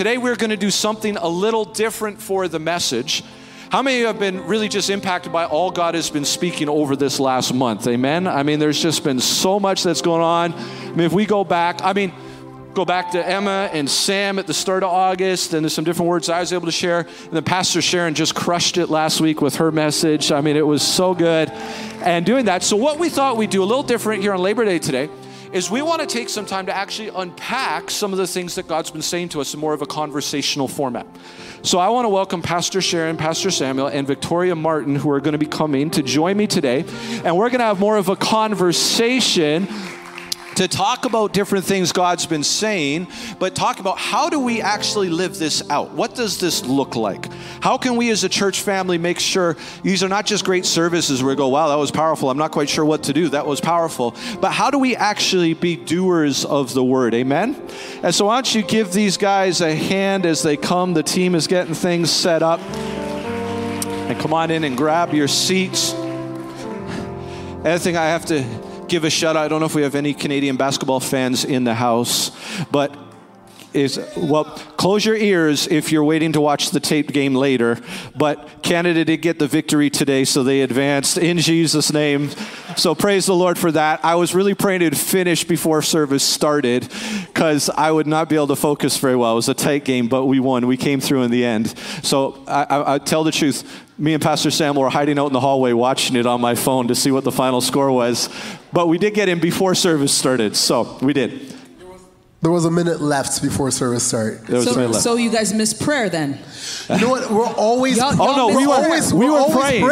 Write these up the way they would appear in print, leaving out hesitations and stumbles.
today we're going to do something a little different for the message. How many have been really just impacted by all God has been speaking over this last month? Amen? I mean, there's just been so much that's going on. I mean, if we go back, go back to Emma and Sam at the start of August, and there's some different words I was able to share. And then Pastor Sharon just crushed it last week with her message. I mean, it was so good. And doing that, so what we thought we'd do a little different here on Labor Day today is we want to take some time to actually unpack some of the things that God's been saying to us in more of a conversational format. So I want to welcome Pastor Sharon, Pastor Samuel, and Victoria Martin, who are going to be coming to join me today. And we're going to have more of a conversation to talk about different things God's been saying, but talk about how do we actually live this out? What does this look like? How can we as a church family make sure these are not just great services where we go, wow, that was powerful. I'm not quite sure what to do. That was powerful. But how do we actually be doers of the word? Amen? And so why don't you give these guys a hand as they come. The team is getting things set up. And come on in and grab your seats. Other thing I have to give a shout out. I don't know if we have any Canadian basketball fans in the house, but close your ears if you're waiting to watch the taped game later, but Canada did get the victory today, so they advanced in Jesus' name. So praise the Lord for that. I was really praying it'd finish before service started because I would not be able to focus very well. It was a tight game, but we won. We came through in the end. So I tell the truth. Me and Pastor Sam were hiding out in the hallway watching it on my phone to see what the final score was, but we did get in before service started, so we did. There was a minute left before service start. So you guys missed prayer then? You know what? We're always praying.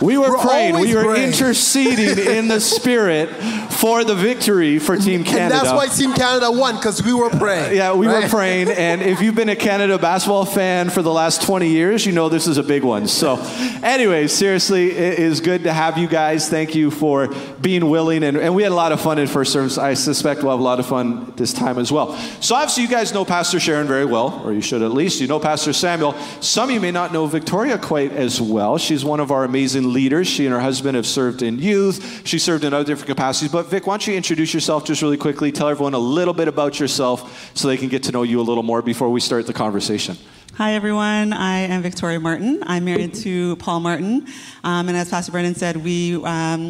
We were praying. We were interceding in the spirit for the victory for Team Canada. And that's why Team Canada won, because we were praying. Were praying. And if you've been a Canada basketball fan for the last 20 years, you know this is a big one. So anyway, seriously, it is good to have you guys. Thank you for being willing. And we had a lot of fun in first service. I suspect we'll have a lot of fun this time as well. So obviously you guys know Pastor Sharon very well, or you should at least. You know Pastor Samuel. Some of you may not know Victoria quite as well. She's one of our amazing leaders. She and her husband have served in youth. She served in other different capacities. But Vic, why don't you introduce yourself just really quickly? Tell everyone a little bit about yourself so they can get to know you a little more before we start the conversation. Hi, everyone. I am Victoria Martin. I'm married to Paul Martin. And as Pastor Brennan said, we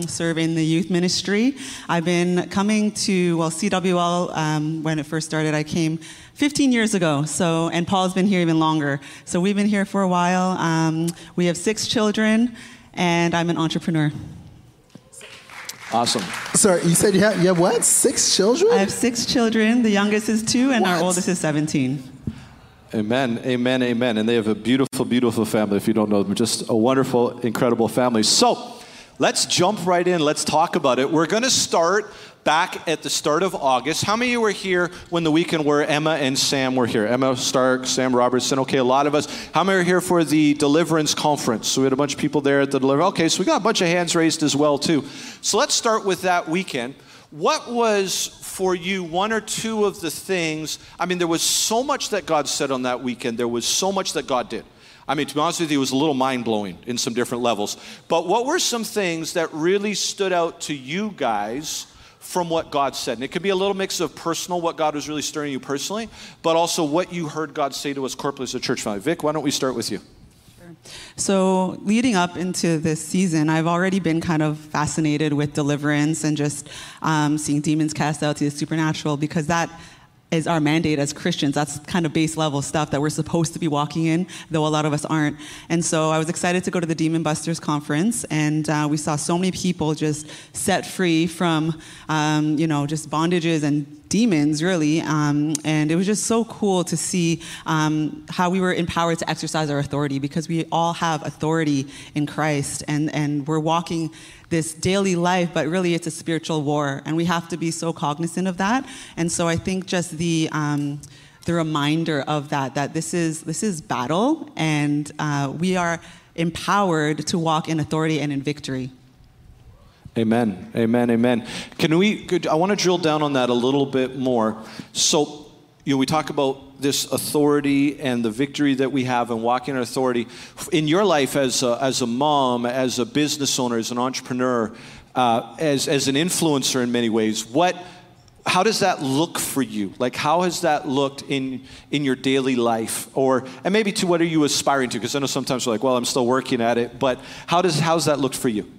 serve in the youth ministry. I've been coming to, CWL, when it first started, I came 15 years ago. So, and Paul's been here even longer. So we've been here for a while. We have 6 children, and I'm an entrepreneur. Awesome. Sorry, you said you have what? 6 children? I have 6 children. The youngest is 2, and our oldest is 17. Amen, amen, amen. And they have a beautiful, beautiful family, if you don't know them. Just a wonderful, incredible family. So let's jump right in. Let's talk about it. We're going to start back at the start of August. How many of you were here when the weekend where Emma and Sam were here? Emma Stark, Sam Robertson. Okay, a lot of us. How many were here for the Deliverance Conference? So we had a bunch of people there at the Deliverance. Okay, so we got a bunch of hands raised as well, too. So let's start with that weekend. What was, for you, one or two of the things? I mean, there was so much that God said on that weekend. There was so much that God did. I mean, to be honest with you, it was a little mind-blowing in some different levels. But what were some things that really stood out to you guys from what God said? And it could be a little mix of personal, what God was really stirring you personally, but also what you heard God say to us corporately as a church family. Vic, why don't we start with you? So leading up into this season, I've already been kind of fascinated with deliverance and just seeing demons cast out to the supernatural, because that is our mandate as Christians. That's kind of base level stuff that we're supposed to be walking in, though a lot of us aren't. And so I was excited to go to the Demon Busters Conference, and we saw so many people just set free from, just bondages and demons, really, and it was just so cool to see how we were empowered to exercise our authority, because we all have authority in Christ, and we're walking this daily life, but really it's a spiritual war, and we have to be so cognizant of that. And so I think just the reminder of that this is battle, and we are empowered to walk in authority and in victory. Amen, amen, amen. I want to drill down on that a little bit more. So, we talk about this authority and the victory that we have and walking in authority. In your life as a mom, as a business owner, as an entrepreneur, as an influencer in many ways, what How does that look for you? Like, how has that looked in your daily life? Or, and maybe to what are you aspiring to? Because I know sometimes we're like, well, I'm still working at it. But how's that looked for you?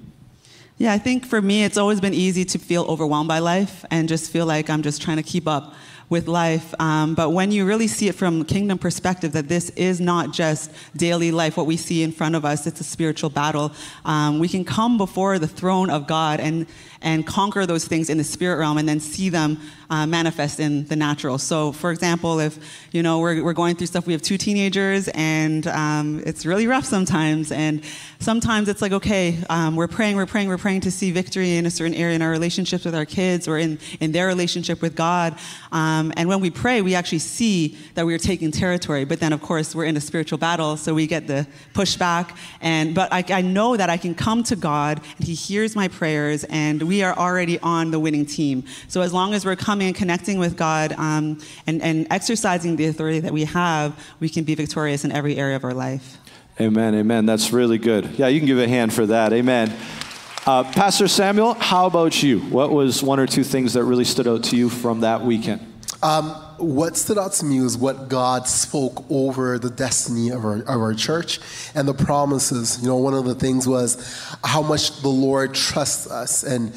Yeah, I think for me, it's always been easy to feel overwhelmed by life and just feel like I'm just trying to keep up with life. But when you really see it from a kingdom perspective, that this is not just daily life, what we see in front of us, it's a spiritual battle. We can come before the throne of God and conquer those things in the spirit realm and then see them manifest in the natural. So for example, if we're going through stuff, we have two teenagers and it's really rough sometimes. And sometimes it's like, okay, we're praying to see victory in a certain area in our relationships with our kids or in their relationship with God. And when we pray, we actually see that we're taking territory. But then of course, we're in a spiritual battle, so we get the pushback. But I know that I can come to God and he hears my prayers and we are already on the winning team. So as long as we're coming and connecting with God and exercising the authority that we have, we can be victorious in every area of our life. Amen, amen. That's really good. Yeah, you can give a hand for that. Amen. Pastor Samuel, how about you? What was one or two things that really stood out to you from that weekend? What stood out to me was what God spoke over the destiny of our church and the promises. One of the things was how much the Lord trusts us, and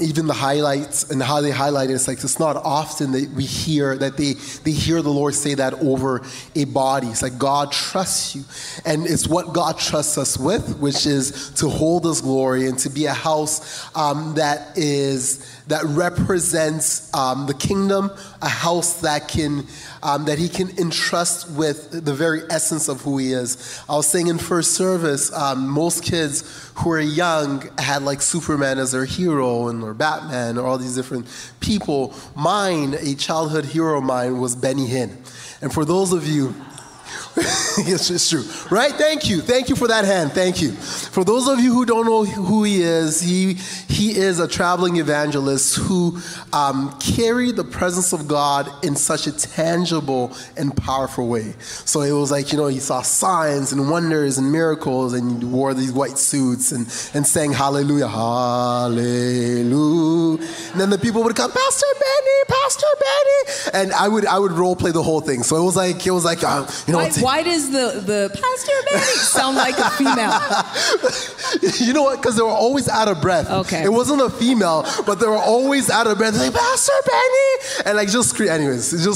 even the highlights and how they highlighted. It's like it's not often that we hear that they hear the Lord say that over a body. It's like God trusts you, and it's what God trusts us with, which is to hold His glory and to be a house that represents the kingdom, a house that he can entrust with the very essence of who he is. I was saying in first service, most kids who are young had like Superman as their hero or Batman or all these different people. Mine, a childhood hero of mine, was Benny Hinn. And for those of you, it's true, right? Thank you for that hand. Thank you. For those of you who don't know who he is, he is a traveling evangelist who carried the presence of God in such a tangible and powerful way. So it was like, he saw signs and wonders and miracles, and he wore these white suits and sang hallelujah, hallelujah. And then the people would come, Pastor Benny, Pastor Benny, and I would role play the whole thing. So it was like Why does the Pastor Benny sound like a female? You know what? Because they were always out of breath. Okay. It wasn't a female, but they were always out of breath. Like, Pastor Benny! And just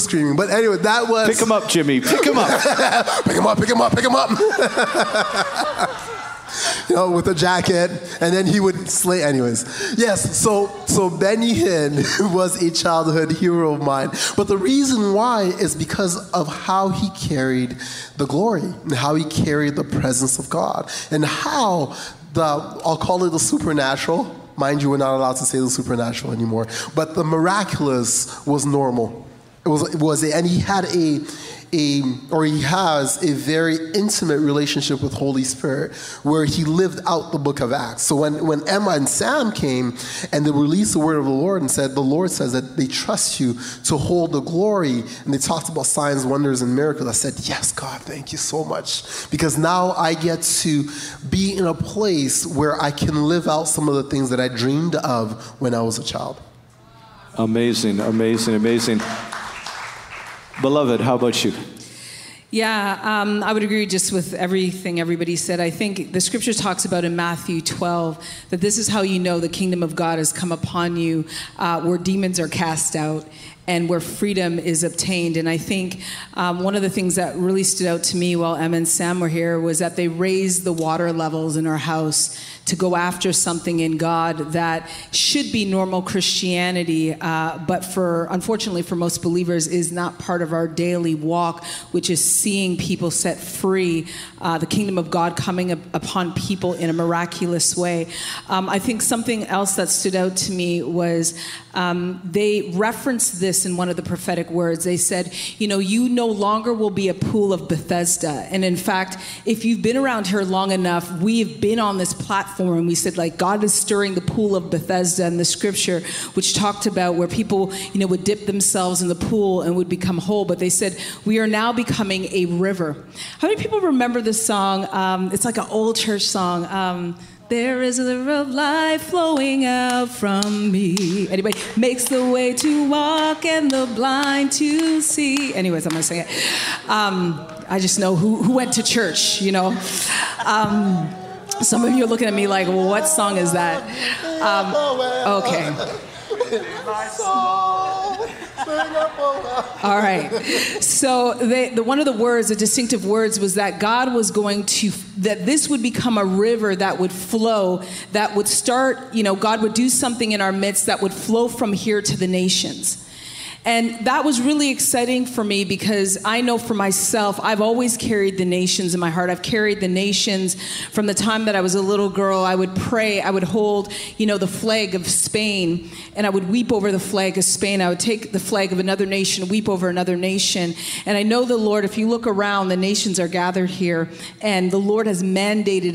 screaming. But anyway, that was... Pick him up, Jimmy. Pick him up. Pick him up. With a jacket, and then he would slay anyways. Yes, so Benny Hinn was a childhood hero of mine. But the reason why is because of how he carried the glory, and how he carried the presence of God, and how I'll call it the supernatural. Mind you, we're not allowed to say the supernatural anymore. But the miraculous was normal. And he had he has a very intimate relationship with Holy Spirit where he lived out the book of Acts. So when Emma and Sam came and they released the word of the Lord and said, the Lord says that they trust you to hold the glory. And they talked about signs, wonders, and miracles. I said, yes, God, thank you so much. Because now I get to be in a place where I can live out some of the things that I dreamed of when I was a child. Amazing, amazing, amazing. Beloved, how about you? Yeah, I would agree just with everything everybody said. I think the scripture talks about in Matthew 12 that this is how you know the kingdom of God has come upon you, where demons are cast out and where freedom is obtained. And I think one of the things that really stood out to me while Emma and Sam were here was that they raised the water levels in our house to go after something in God that should be normal Christianity, but unfortunately for most believers is not part of our daily walk, which is seeing people set free, the kingdom of God coming upon people in a miraculous way. I think something else that stood out to me was they referenced this in one of the prophetic words. They said, you no longer will be a pool of Bethesda. And in fact, if you've been around here long enough, we've been on this platform. We said, like, God is stirring the pool of Bethesda in the scripture, which talked about where people, would dip themselves in the pool and would become whole. But they said, we are now becoming a river. How many people remember this song? It's like an old church song. There is a river of life flowing out from me. Anybody makes the way to walk and the blind to see. Anyways, I'm gonna sing it. I just know who went to church, you know. Some of you are looking at me like, well, what song is that? Okay. All right. So one of the words, the distinctive words, was that God was going to, that this would become a river that would flow, that would start, you know, God would do something in our midst that would flow from here to the nations. And that was really exciting for me because I know for myself, I've always carried the nations in my heart. I've carried the nations from the time that I was a little girl. I would pray. I would hold, you know, the flag of Spain, and I would weep over the flag of Spain. I would take the flag of another nation, weep over another nation. And I know the Lord, if you look around, the nations are gathered here, and the Lord has mandated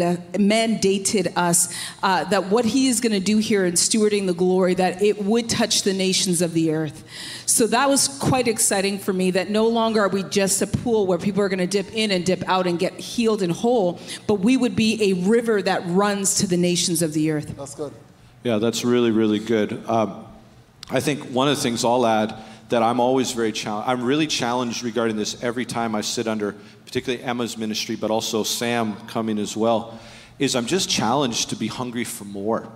us that what he is going to do here in stewarding the glory, that it would touch the nations of the earth. So that was quite exciting for me, that no longer are we just a pool where people are going to dip in and dip out and get healed and whole, but we would be a river that runs to the nations of the earth. That's good. Yeah, that's really, really good. I think one of the things I'll add that I'm always very challenged. I'm really challenged regarding this every time I sit under particularly Emma's ministry, but also Sam coming as well, is I'm just challenged to be hungry for more.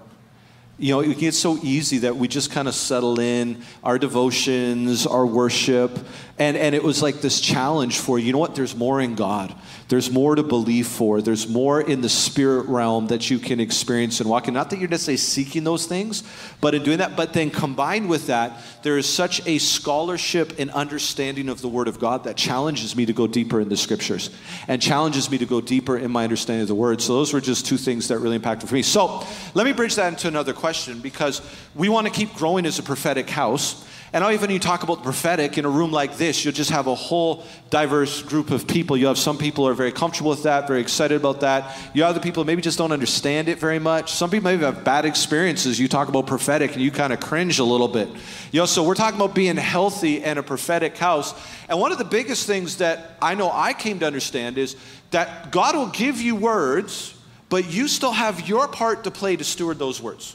You know, it gets so easy that we just kind of settle in our devotions, our worship. And it was like this challenge for, you know what, there's more in God. There's more to believe for. There's more in the spirit realm that you can experience and walk in. Not that you're necessarily seeking those things, but in doing that. But then combined with that, there is such a scholarship and understanding of the Word of God that challenges me to go deeper in the Scriptures and challenges me to go deeper in my understanding of the Word. So those were just two things that really impacted for me. So let me bridge that into another question, because we want to keep growing as a prophetic house. And even when you talk about the prophetic in a room like this, you'll just have a whole diverse group of people. You have some people who are very comfortable with that, very excited about that. You have other people who maybe just don't understand it very much. Some people maybe have bad experiences. You talk about prophetic and you kind of cringe a little bit. You know, so we're talking about being healthy and a prophetic house. And one of the biggest things that I know I came to understand is that God will give you words, but you still have your part to play to steward those words.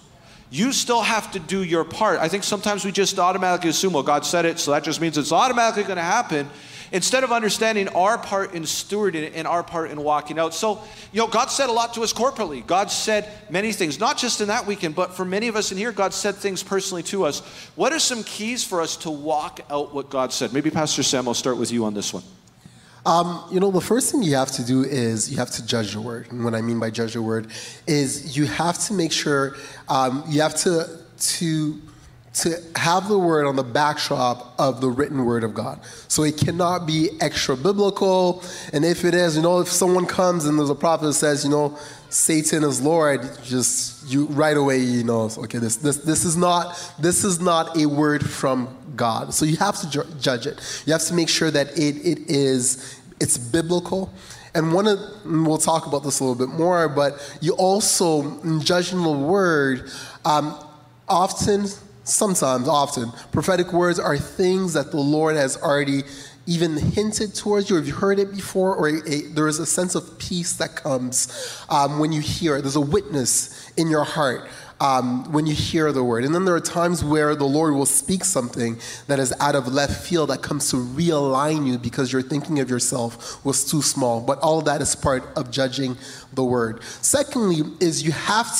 You still have to do your part. I think sometimes we just automatically assume, well, God said it, so that just means it's automatically going to happen, instead of understanding our part in stewarding it and our part in walking out. So, you know, God said a lot to us corporately. God said many things, not just in that weekend, but for many of us in here, God said things personally to us. What are some keys for us to walk out what God said? Maybe Pastor Sam, I'll start with you on this one. You know, the first thing you have to do is you have to judge your word. And what I mean by judge your word is you have to make sure you have to have the word on the backdrop of the written word of God. So it cannot be extra biblical. And if it is, you know, if someone comes and there's a prophet that says, you know, Satan is Lord, just you right away, you know, okay, this is not a word from God. So you have to judge it. You have to make sure that it's biblical. And we'll talk about this a little bit more, but you also, in judging the word, often, prophetic words are things that the Lord has already even hinted towards you, or if you've heard it before, or there is a sense of peace that comes when you hear it. There's a witness in your heart when you hear the word. And then there are times where the Lord will speak something that is out of left field that comes to realign you because your thinking of yourself was too small. But all that is part of judging the word. Secondly is you have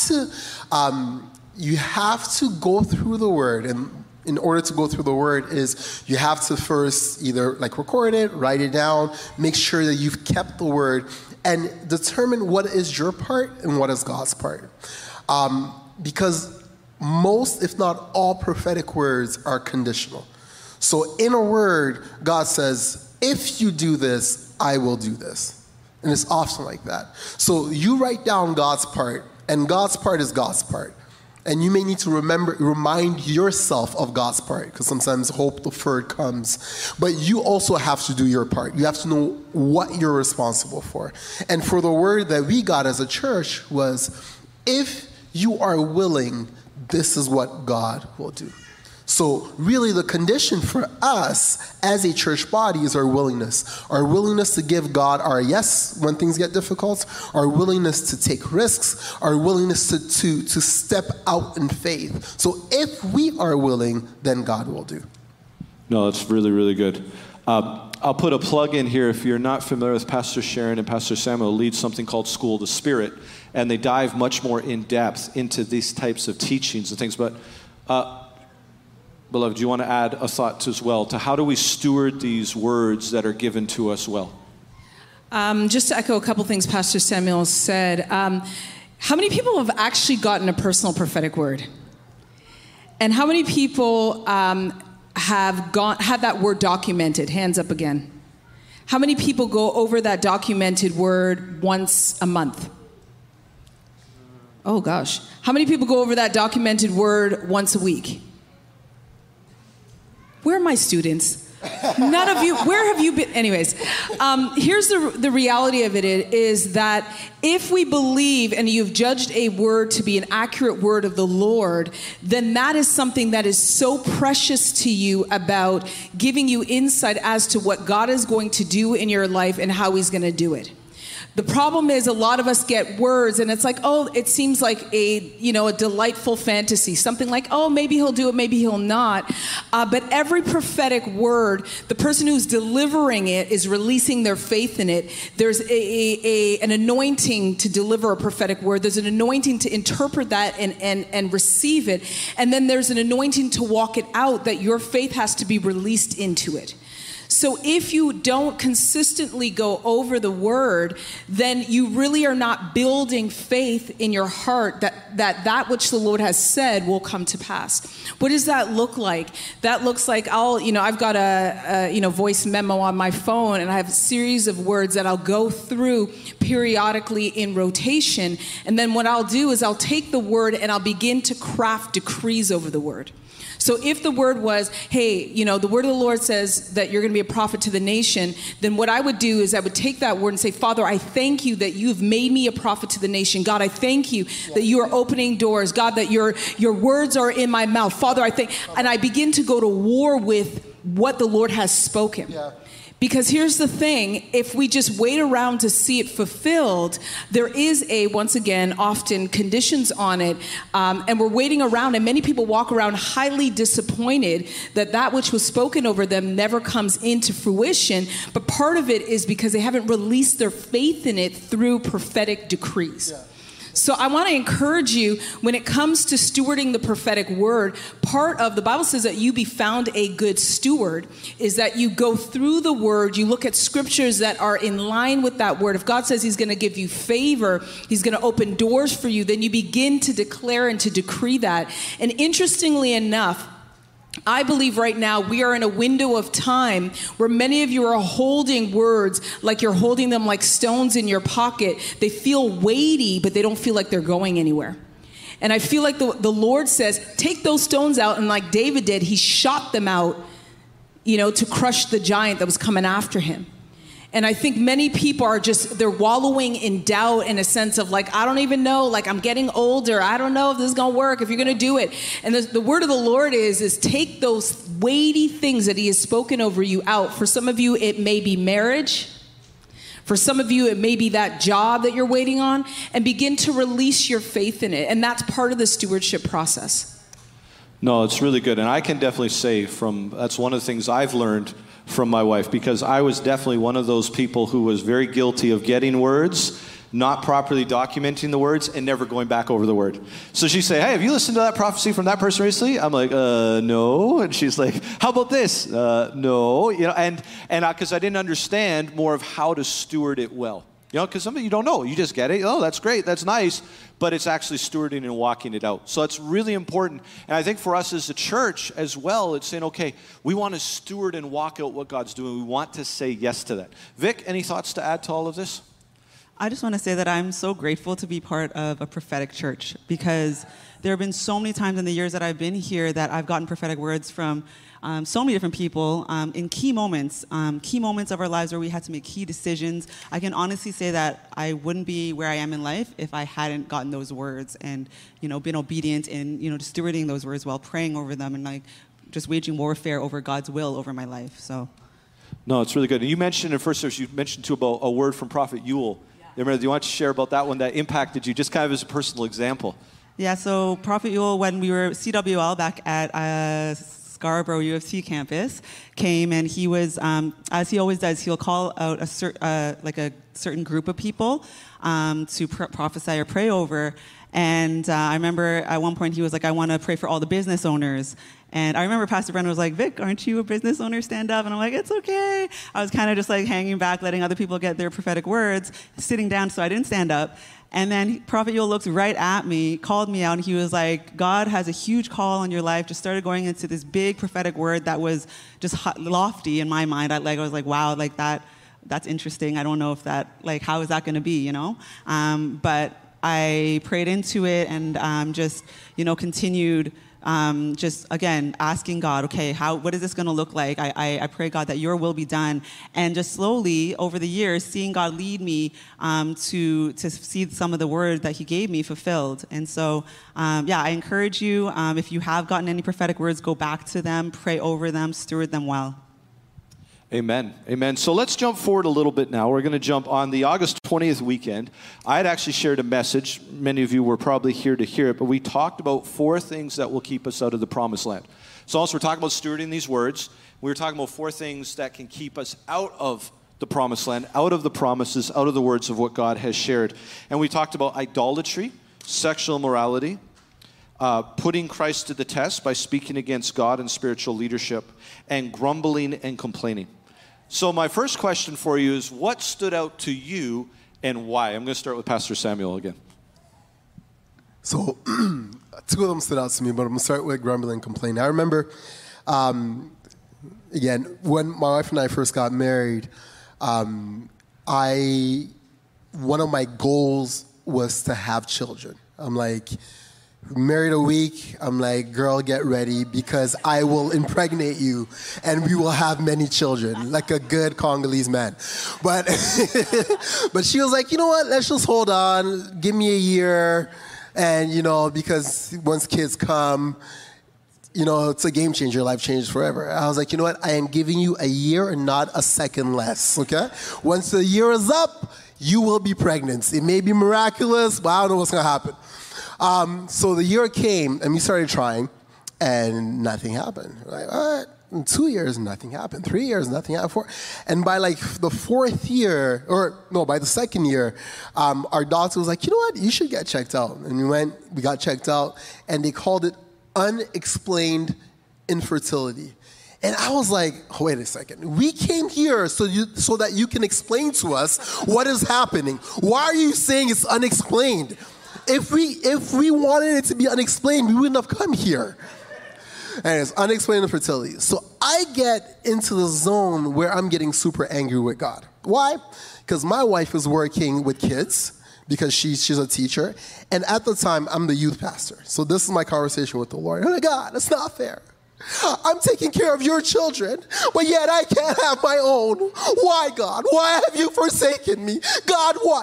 to go through the word, and in order to go through the word is you have to first either like record it, write it down, make sure that you've kept the word, and determine what is your part and what is God's part. Because most, if not all, prophetic words are conditional. So in a word, God says, if you do this, I will do this. And it's often like that. So you write down God's part, and God's part is God's part. And you may need to remind yourself of God's part, because sometimes hope deferred comes. But you also have to do your part. You have to know what you're responsible for. And for the word that we got as a church was, if you are willing, this is what God will do. So really the condition for us as a church body is our willingness to give God our yes when things get difficult, our willingness to take risks, our willingness to step out in faith. So if we are willing, then God will do. No, that's really, really good. I'll put a plug in here. If you're not familiar with Pastor Sharon and Pastor Samuel, lead something called School of the Spirit, and they dive much more in depth into these types of teachings and things. But beloved, you want to add a thought as well to how do we steward these words that are given to us well? Just to echo a couple things Pastor Samuel said, how many people have actually gotten a personal prophetic word? And how many people have that word documented? Hands up again. How many people go over that documented word once a month? Oh gosh. How many people go over that documented word once a week? Where are my students? None of you, where have you been? Anyways, here's the reality of it is that if we believe and you've judged a word to be an accurate word of the Lord, then that is something that is so precious to you about giving you insight as to what God is going to do in your life and how he's going to do it. The problem is a lot of us get words and it's like, oh, it seems like a delightful fantasy, something like, oh, maybe he'll do it, maybe he'll not. But every prophetic word, the person who's delivering it is releasing their faith in it. There's an anointing to deliver a prophetic word. There's an anointing to interpret that and receive it. And then there's an anointing to walk it out that your faith has to be released into it. So if you don't consistently go over the word, then you really are not building faith in your heart that which the Lord has said will come to pass. What does that look like? That looks like I've got a voice memo on my phone and I have a series of words that I'll go through periodically in rotation. And then what I'll do is I'll take the word and I'll begin to craft decrees over the word. So if the word was, hey, the word of the Lord says that you're going to be a prophet to the nation, then what I would do is I would take that word and say, Father, I thank you that you've made me a prophet to the nation. God, I thank you that you are opening doors. God, that your words are in my mouth. Father, I thank, and I begin to go to war with what the Lord has spoken. Yeah. Because here's the thing, if we just wait around to see it fulfilled, there is often conditions on it, and we're waiting around, and many people walk around highly disappointed that which was spoken over them never comes into fruition, but part of it is because they haven't released their faith in it through prophetic decrees. Yeah. So I want to encourage you when it comes to stewarding the prophetic word, part of the Bible says that you be found a good steward is that you go through the word, you look at scriptures that are in line with that word. If God says he's going to give you favor, he's going to open doors for you, then you begin to declare and to decree that. And interestingly enough, I believe right now we are in a window of time where many of you are holding words like you're holding them like stones in your pocket. They feel weighty, but they don't feel like they're going anywhere. And I feel like the Lord says, take those stones out. And like David did, he shot them out, to crush the giant that was coming after him. And I think many people are they're wallowing in doubt in a sense of like, I don't even know, like I'm getting older. I don't know if this is going to work, if you're going to do it. And the word of the Lord is take those weighty things that he has spoken over you out. For some of you, it may be marriage. For some of you, it may be that job that you're waiting on, and begin to release your faith in it. And that's part of the stewardship process. No, it's really good. And I can definitely say that's one of the things I've learned from my wife, because I was definitely one of those people who was very guilty of getting words, not properly documenting the words, and never going back over the word. So she said, hey, have you listened to that prophecy from that person recently? I'm like, no. And she's like, how about this? No. And because I didn't understand more of how to steward it well. Because something you don't know, you just get it. Oh, that's great. That's nice. But it's actually stewarding and walking it out. So it's really important. And I think for us as a church as well, it's saying, okay, we want to steward and walk out what God's doing. We want to say yes to that. Vic, any thoughts to add to all of this? I just want to say that I'm so grateful to be part of a prophetic church, because there have been so many times in the years that I've been here that I've gotten prophetic words from so many different people in key moments of our lives where we had to make key decisions. I can honestly say that I wouldn't be where I am in life if I hadn't gotten those words and, been obedient and, just stewarding those words while praying over them and like just waging warfare over God's will over my life. So, no, it's really good. And you mentioned in first service, you mentioned too about a word from Prophet Yule. Yeah. Do you want to share about that one that impacted you, just kind of as a personal example? Yeah, so Prophet Yule, when we were CWL back at Scarborough U of T campus, came and he was, as he always does, he'll call out a certain group of people to prophesy or pray over. And I remember at one point he was like, I want to pray for all the business owners. And I remember Pastor Brennan was like, Vic, aren't you a business owner? Stand up. And I'm like, it's okay. I was kind of just like hanging back, letting other people get their prophetic words, sitting down, so I didn't stand up. And then Prophet Yule looked right at me, called me out, and he was like, God has a huge call on your life. Just started going into this big prophetic word that was just lofty in my mind. I was like, wow, like that's interesting. I don't know if that, like, how is that going to be, you know? But I prayed into it and just, you know, continued just, again, asking God, okay, what is this going to look like? I pray, God, that your will be done. And just slowly, over the years, seeing God lead me to see some of the word that he gave me fulfilled. And so, yeah, I encourage you, if you have gotten any prophetic words, go back to them, pray over them, steward them well. Amen. Amen. So let's jump forward a little bit now. We're going to jump on the August 20th weekend. I had actually shared a message. Many of you were probably here to hear it, but we talked about 4 things that will keep us out of the promised land. So also we're talking about stewarding these words. We were talking about 4 things that can keep us out of the promised land, out of the promises, out of the words of what God has shared. And we talked about idolatry, sexual immorality, putting Christ to the test by speaking against God and spiritual leadership, and grumbling and complaining. So my first question for you is, what stood out to you and why? I'm going to start with Pastor Samuel again. So 2 of them stood out to me, but I'm going to start with grumbling and complaining. I remember, again, when my wife and I first got married, one of my goals was to have children. I'm like, married a week, I'm like, girl, get ready, because I will impregnate you and we will have many children, like a good Congolese man. But but she was like, you know what, let's just hold on, give me a year, and, you know, because once kids come, you know, it's a game changer, life changed forever. I was like, you know what, I am giving you a year and not a second less, okay? Once the year is up, you will be pregnant. It may be miraculous, but I don't know what's going to happen. So the year came, and we started trying, and nothing happened. We're like, all right. In 2 years, nothing happened. 3 years, nothing happened. 4. And by like the 4th year, or no, by the 2nd year, our doctor was like, you know what? You should get checked out. And we got checked out, and they called it unexplained infertility. And I was like, oh, wait a second. We came here so that you can explain to us what is happening. Why are you saying it's unexplained? If we wanted it to be unexplained, we wouldn't have come here. And it's unexplained infertility. So I get into the zone where I'm getting super angry with God. Why? Because my wife is working with kids, because she's a teacher. And at the time, I'm the youth pastor. So this is my conversation with the Lord. Oh, my God, that's not fair. I'm taking care of your children, but yet I can't have my own. Why, God? Why have you forsaken me? God, why?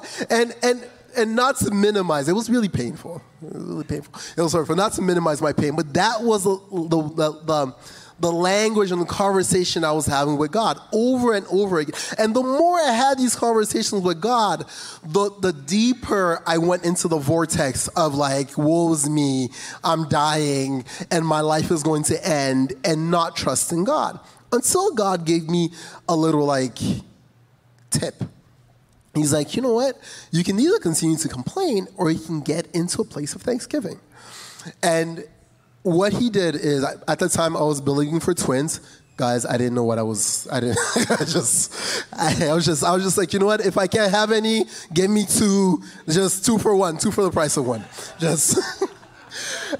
And not to minimize, it was really painful. It was really painful. It was hurtful. Not to minimize my pain, but that was the language and the conversation I was having with God over and over again. And the more I had these conversations with God, the deeper I went into the vortex of like, woe's me, I'm dying, and my life is going to end, and not trusting God. Until God gave me a little like tip. He's like, you know what? You can either continue to complain or you can get into a place of thanksgiving. And what he did is, at the time I was believing for twins. Guys, I didn't know what I was, I didn't, I was just like, you know what? If I can't have any, give me 2, just 2 for 1, 2 for the price of 1. Just.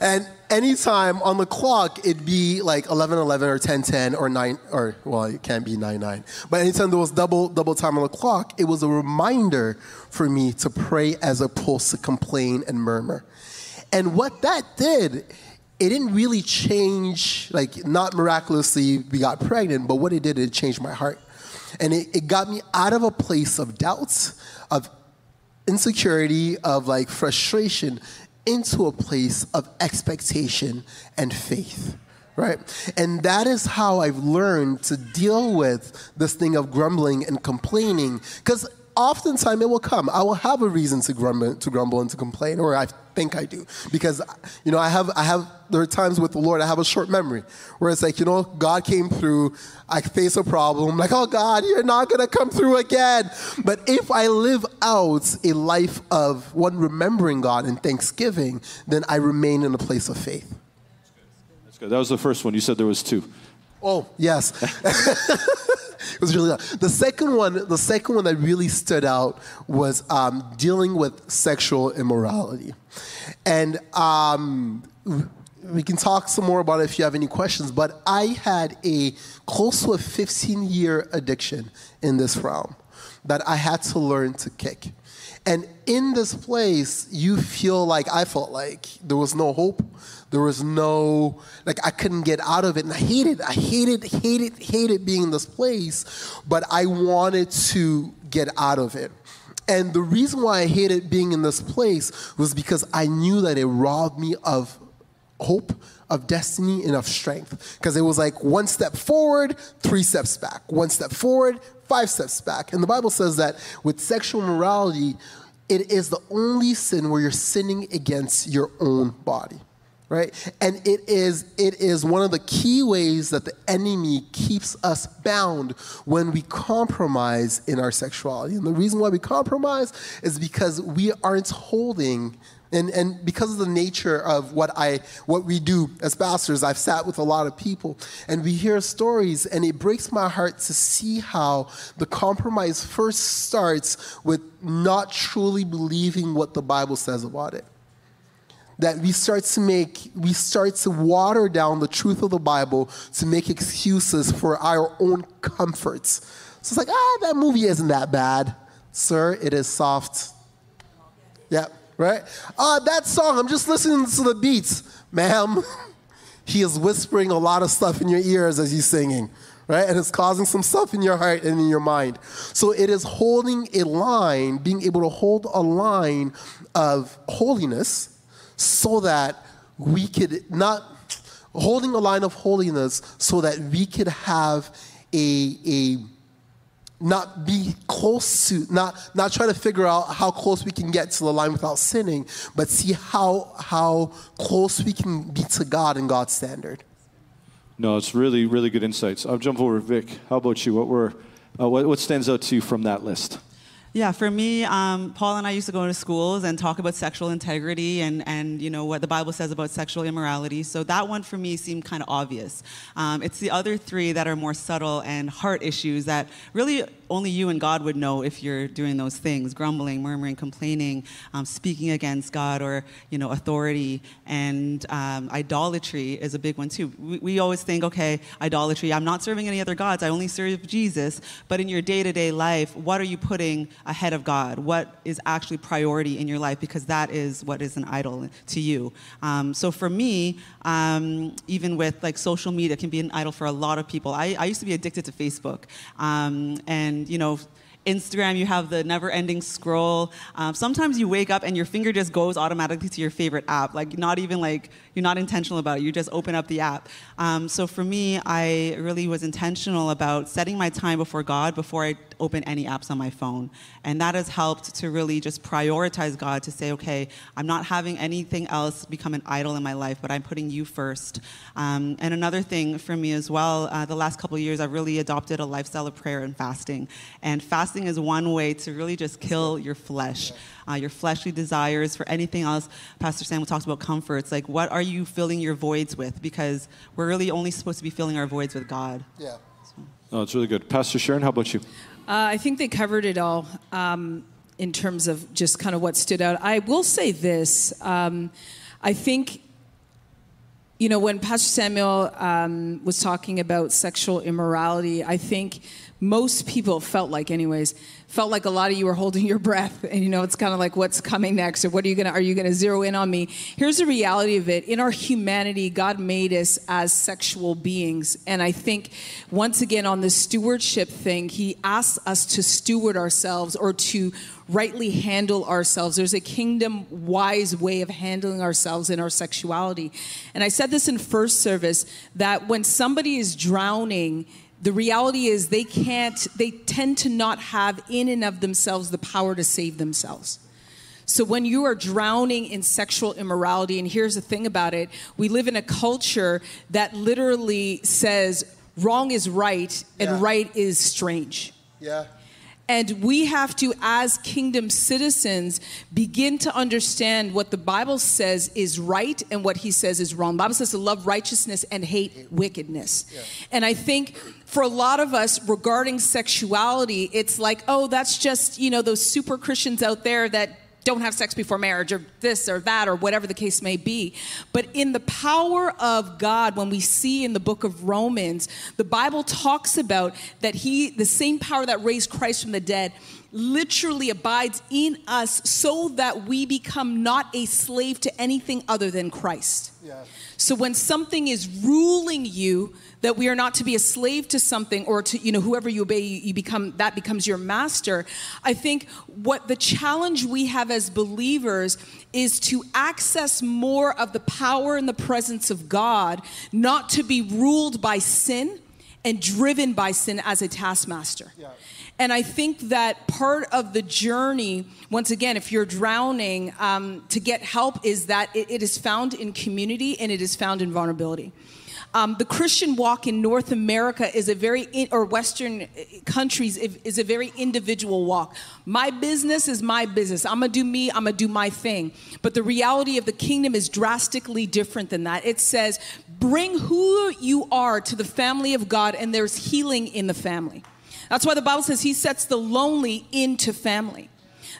And anytime on the clock, it'd be like 11:11 or 10:10 or 9, or, well, it can't be 9:9. But anytime there was double time on the clock, it was a reminder for me to pray as opposed to complain and murmur. And what that did, it didn't really change, like, not miraculously we got pregnant, but what it did, it changed my heart. And it got me out of a place of doubts, of insecurity, of like frustration, into a place of expectation and faith. right? And that is how I've learned to deal with this thing of grumbling and complaining, because oftentimes it will come. I will have a reason to grumble and to complain, or I think I do, because, you know, there are times with the Lord, I have a short memory where it's like, you know, God came through, I face a problem, like, oh God, you're not going to come through again. But if I live out a life of one remembering God and thanksgiving, then I remain in a place of faith. That's good. That was the first one. You said there was two. Oh, yes. It was really loud. The second one that really stood out was dealing with sexual immorality. And we can talk some more about it if you have any questions, but I had a close to a 15-year addiction in this realm that I had to learn to kick. And in this place, I felt like there was no hope. There was no, like, I couldn't get out of it. And I hated being in this place, but I wanted to get out of it. And the reason why I hated being in this place was because I knew that it robbed me of hope, of destiny, and of strength. Because it was like one step forward, three steps back. One step forward, five steps back. And the Bible says that with sexual immorality, it is the only sin where you're sinning against your own body, right? And it is one of the key ways that the enemy keeps us bound when we compromise in our sexuality. And the reason why we compromise is because we aren't holding. And because of the nature of what we do as pastors, I've sat with a lot of people, and we hear stories, and it breaks my heart to see how the compromise first starts with not truly believing what the Bible says about it. That we start to water down the truth of the Bible to make excuses for our own comforts. So it's like, that movie isn't that bad. Sir, it is soft. Yeah. Right? That song, I'm just listening to the beats. Ma'am, he is whispering a lot of stuff in your ears as he's singing, right? And it's causing some stuff in your heart and in your mind. So it is holding a line, being able to hold a line of holiness so that we could have a not be close to, not try to figure out how close we can get to the line without sinning, but see how close we can be to God and God's standard. No, it's really, really good insights. I'll jump over, Vic. How about you? What stands out to you from that list? Yeah, for me, Paul and I used to go to schools and talk about sexual integrity and you know what the Bible says about sexual immorality. So that one for me seemed kind of obvious. It's the other three that are more subtle and heart issues that really only you and God would know if you're doing those things: grumbling, murmuring, complaining, speaking against God or authority, and idolatry is a big one too. We always think, okay, idolatry, I'm not serving any other gods, I only serve Jesus. But in your day-to-day life, what are you putting ahead of God? What is actually priority in your life? Because that is what is an idol to you. So for me, even with like social media, it can be an idol for a lot of people. I used to be addicted to Facebook, and Instagram, you have the never-ending scroll. Sometimes you wake up and your finger just goes automatically to your favorite app. Like, not even like, you're not intentional about it. You just open up the app. So for me, I really was intentional about setting my time before God before I open any apps on my phone. And that has helped to really just prioritize God, to say, okay, I'm not having anything else become an idol in my life, but I'm putting you first. And another thing for me as well, the last couple of years, I've really adopted a lifestyle of prayer and fasting. And fasting is one way to really just kill your flesh, your fleshly desires for anything else. Pastor Samuel talks about comforts. Like, what are you filling your voids with? Because we're really only supposed to be filling our voids with God. Yeah. So. No, it's really good. Pastor Sharon, how about you? I think they covered it all in terms of just kind of what stood out. I will say this. I think, when Pastor Samuel was talking about sexual immorality, I think most people felt like a lot of you were holding your breath. And, it's kind of like, what's coming next? Or are you going to zero in on me? Here's the reality of it. In our humanity, God made us as sexual beings. And I think, once again, on the stewardship thing, he asks us to steward ourselves or to rightly handle ourselves. There's a kingdom-wise way of handling ourselves in our sexuality. And I said this in first service, that when somebody is drowning, the reality is they tend to not have in and of themselves the power to save themselves. So when you are drowning in sexual immorality, and here's the thing about it, we live in a culture that literally says wrong is right and right is strange. Yeah. And we have to, as kingdom citizens, begin to understand what the Bible says is right and what he says is wrong. The Bible says to love righteousness and hate wickedness. Yeah. And I think for a lot of us regarding sexuality, it's like, oh, that's just, you know, those super Christians out there that don't have sex before marriage or this or that or whatever the case may be. But in the power of God, when we see in the book of Romans, the Bible talks about that the same power that raised Christ from the dead literally abides in us so that we become not a slave to anything other than Christ. Yeah. So when something is ruling you, that we are not to be a slave to something or to, you know, whoever you obey, you become, that becomes your master. I think what the challenge we have as believers is to access more of the power and the presence of God, not to be ruled by sin and driven by sin as a taskmaster. Yeah. And I think that part of the journey, once again, if you're drowning, to get help is that it is found in community and it is found in vulnerability. The Christian walk in North America is or Western countries is a very individual walk. My business is my business. I'm going to do me. I'm going to do my thing. But the reality of the kingdom is drastically different than that. It says, bring who you are to the family of God, and there's healing in the family. That's why the Bible says he sets the lonely into family.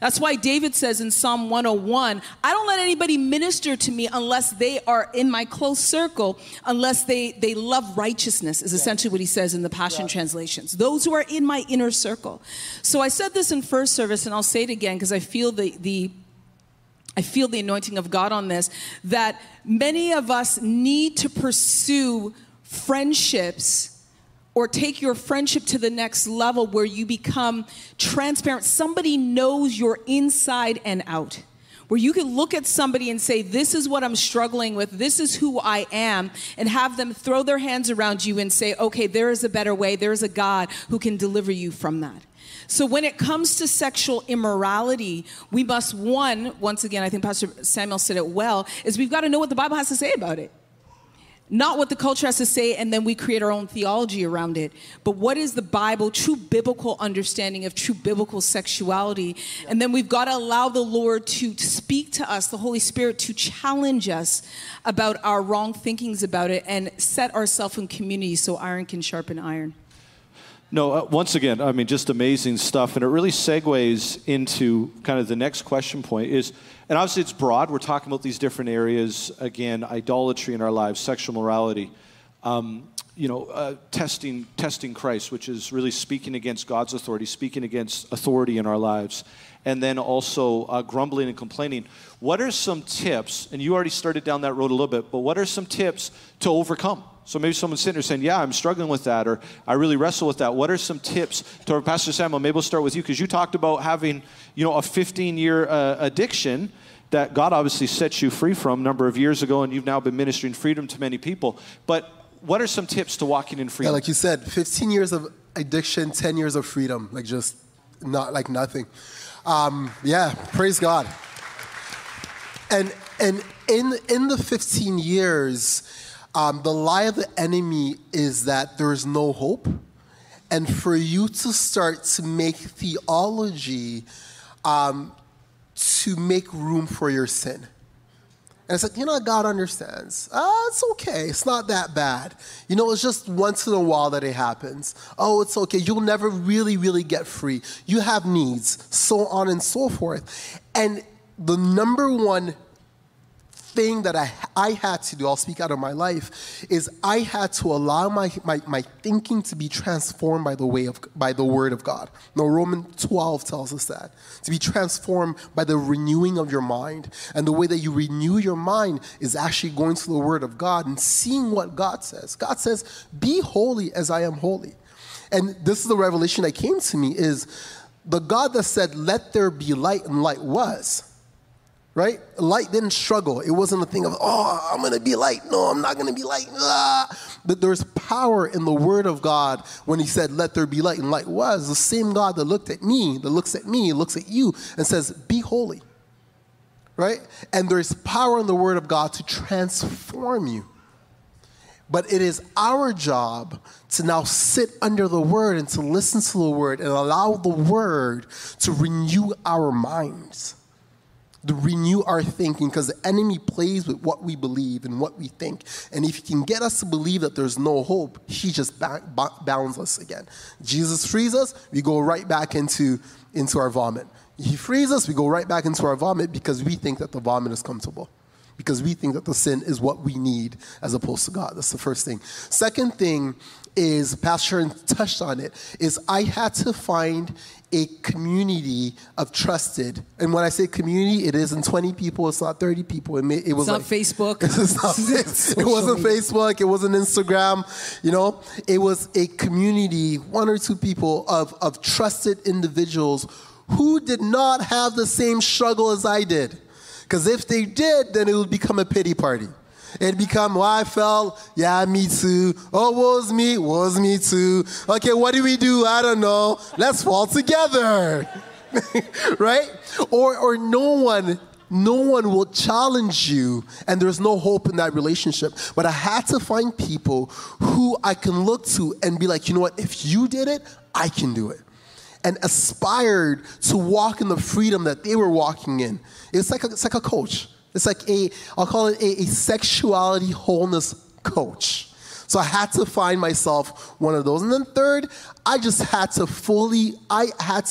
That's why David says in Psalm 101, I don't let anybody minister to me unless they are in my close circle, unless they love righteousness, is essentially what he says in the Passion translations. Those who are in my inner circle. So I said this in first service, and I'll say it again because I feel the anointing of God on this, that many of us need to pursue friendships or take your friendship to the next level where you become transparent. Somebody knows your inside and out, where you can look at somebody and say, this is what I'm struggling with, this is who I am, and have them throw their hands around you and say, okay, there is a better way, there is a God who can deliver you from that. So when it comes to sexual immorality, we must, once again, I think Pastor Samuel said it well, is we've got to know what the Bible has to say about it. Not what the culture has to say, and then we create our own theology around it. But what is the Bible, true biblical understanding of true biblical sexuality? And then we've got to allow the Lord to speak to us, the Holy Spirit, to challenge us about our wrong thinkings about it and set ourselves in community so iron can sharpen iron. No, once again, I mean, just amazing stuff. And it really segues into kind of the next question point is, and obviously it's broad. We're talking about these different areas. Again, idolatry in our lives, sexual morality, testing Christ, which is really speaking against God's authority, speaking against authority in our lives. And then also grumbling and complaining. What are some tips, and you already started down that road a little bit, but what are some tips to overcome? So maybe someone's sitting there saying, yeah, I'm struggling with that, or I really wrestle with that. What are some tips? To Pastor Samuel, maybe we'll start with you, because you talked about having, you know, a 15-year addiction that God obviously set you free from a number of years ago, and you've now been ministering freedom to many people. But what are some tips to walking in freedom? Yeah, like you said, 15 years of addiction, 10 years of freedom, like just not like nothing. Praise God. And in the 15 years... the lie of the enemy is that there is no hope. And for you to start to make theology to make room for your sin. And it's like, you know, God understands. It's okay. It's not that bad. You know, it's just once in a while that it happens. Oh, it's okay. You'll never really, really get free. You have needs, so on and so forth. And the number one thing that I had to do, I'll speak out of my life, is I had to allow my thinking to be transformed by the word of God. Now, Romans 12 tells us that. To be transformed by the renewing of your mind. And the way that you renew your mind is actually going to the word of God and seeing what God says. God says, be holy as I am holy. And this is the revelation that came to me, is the God that said, let there be light, and light was. right? Light didn't struggle. It wasn't a thing of, oh, I'm going to be light. No, I'm not going to be light. But there's power in the word of God when he said, let there be light. And light was the same God that looked at me, that looks at me, looks at you and says, be holy, right? And there's power in the word of God to transform you. But it is our job to now sit under the word and to listen to the word and allow the word to renew our minds, to renew our thinking, because the enemy plays with what we believe and what we think. And if he can get us to believe that there's no hope, he just bounds us again. Jesus frees us, we go right back into our vomit. He frees us, we go right back into our vomit because we think that the vomit is comfortable, because we think that the sin is what we need as opposed to God. That's the first thing. Second thing is, Pastor Sharon touched on it, is I had to find a community of trusted. And when I say community, it isn't 20 people. It's not 30 people. It was not Facebook. It wasn't Facebook. It wasn't Instagram. You know, it was a community, one or two people of trusted individuals who did not have the same struggle as I did. Because if they did, then it would become a pity party. It'd become, well, I fell, yeah, me too. Oh, woe's me too. Okay, what do we do? I don't know. Let's fall together, right? Or no one will challenge you, and there's no hope in that relationship. But I had to find people who I can look to and be like, you know what? If you did it, I can do it. And aspired to walk in the freedom that they were walking in. It's like a coach. It's like I'll call it a sexuality wholeness coach. So I had to find myself one of those. And then third, I had to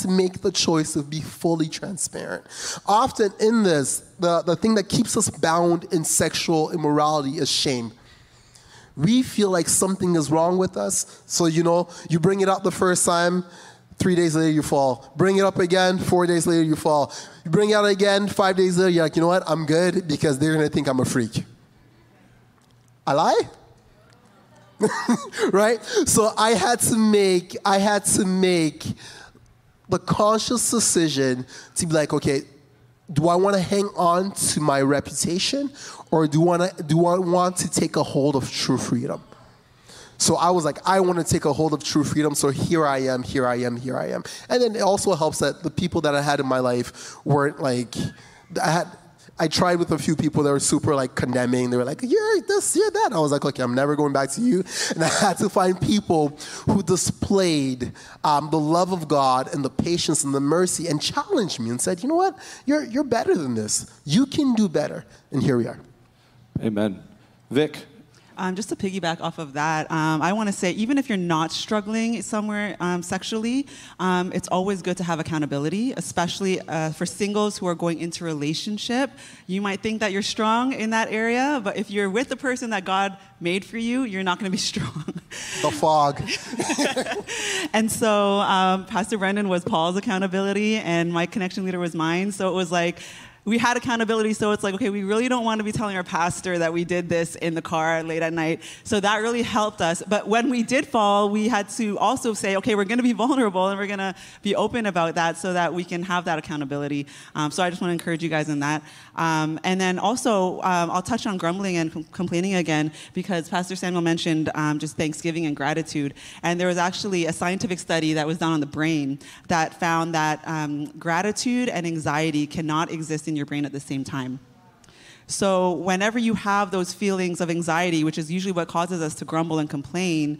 make the choice to be fully transparent. Often in this, the thing that keeps us bound in sexual immorality is shame. We feel like something is wrong with us. So, you know, you bring it out the first time, 3 days later, you fall. Bring it up again. 4 days later, you fall. You bring it out again. 5 days later, you're like, you know what? I'm good because they're going to think I'm a freak. I lie? Right? So I had to make the conscious decision to be like, okay, do I want to hang on to my reputation or do I want to take a hold of true freedom? So I was like, I want to take a hold of true freedom, so here I am. And then it also helps that the people that I had in my life weren't like, I tried with a few people that were super like condemning. They were like, you're this, you're that. I was like, okay, I'm never going back to you. And I had to find people who displayed the love of God and the patience and the mercy and challenged me and said, you know what, you're better than this. You can do better. And here we are. Amen. Vic. Just to piggyback off of that, I want to say, even if you're not struggling somewhere sexually, it's always good to have accountability, especially for singles who are going into relationship. You might think that you're strong in that area, but if you're with the person that God made for you, you're not going to be strong. The fog. And so Pastor Brennan was Paul's accountability, and my connection leader was mine. So it was like, we had accountability, so it's like, okay, we really don't want to be telling our pastor that we did this in the car late at night. So that really helped us. But when we did fall, we had to also say, okay, we're going to be vulnerable and we're going to be open about that so that we can have that accountability. So I just want to encourage you guys in that. And then also, I'll touch on grumbling and complaining again, because Pastor Samuel mentioned just thanksgiving and gratitude. And there was actually a scientific study that was done on the brain that found that gratitude and anxiety cannot exist in your brain at the same time. So whenever you have those feelings of anxiety, which is usually what causes us to grumble and complain,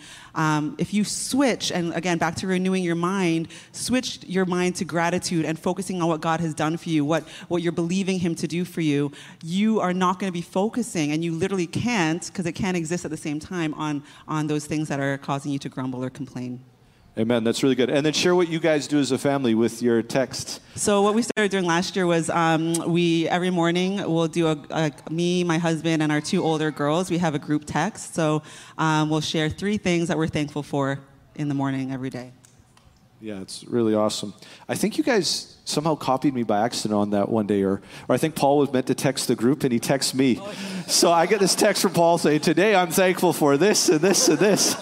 if you switch, and again, back to renewing your mind, switch your mind to gratitude and focusing on what God has done for you, what you're believing him to do for you, you are not going to be focusing, and you literally can't, because it can't exist at the same time, on those things that are causing you to grumble or complain. Amen. That's really good. And then share what you guys do as a family with your text. So what we started doing last year was we every morning we'll do me, my husband, and our two older girls. We have a group text. So we'll share three things that we're thankful for in the morning every day. Yeah, it's really awesome. I think you guys somehow copied me by accident on that one day, or I think Paul was meant to text the group, and he texts me. Oh, yeah. So I get this text from Paul saying, today I'm thankful for this and this and this.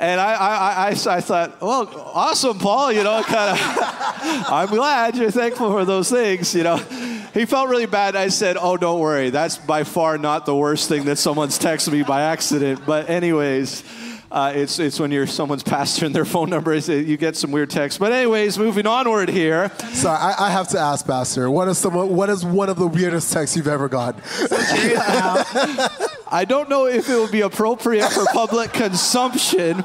And I thought, well, awesome, Paul, you know, kind of, I'm glad you're thankful for those things, you know. He felt really bad. I said, oh, don't worry. That's by far not the worst thing that someone's texted me by accident. But anyways, it's when you're someone's pastor and their phone number is, you get some weird texts. But anyways, moving onward here. Sorry, I have to ask, Pastor, what is one of the weirdest texts you've ever gotten? I don't know if it would be appropriate for public consumption.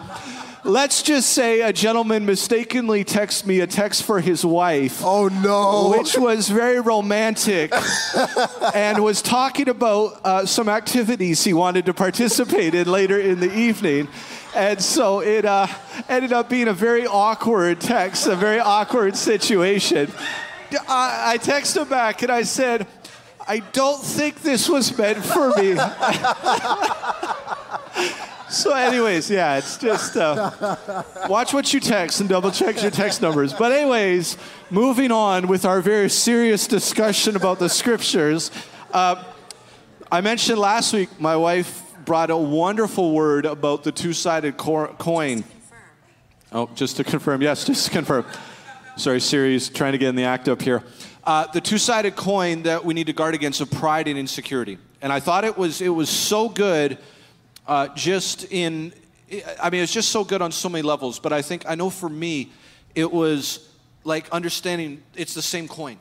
Let's just say a gentleman mistakenly texted me a text for his wife. Oh, no. Which was very romantic and was talking about some activities he wanted to participate in later in the evening. And so it ended up being a very awkward text, a very awkward situation. I texted him back and I said, I don't think this was meant for me. So anyways, yeah, it's just, watch what you text and double check your text numbers. But anyways, moving on with our very serious discussion about the scriptures. I mentioned last week, my wife brought a wonderful word about the two-sided coin. Oh, just to confirm. Yes, just to confirm. Sorry, Siri's trying to get in the act up here. The two-sided coin that we need to guard against of pride and insecurity. And I thought it was so good. It's just so good on so many levels, but I know for me, it was like understanding it's the same coin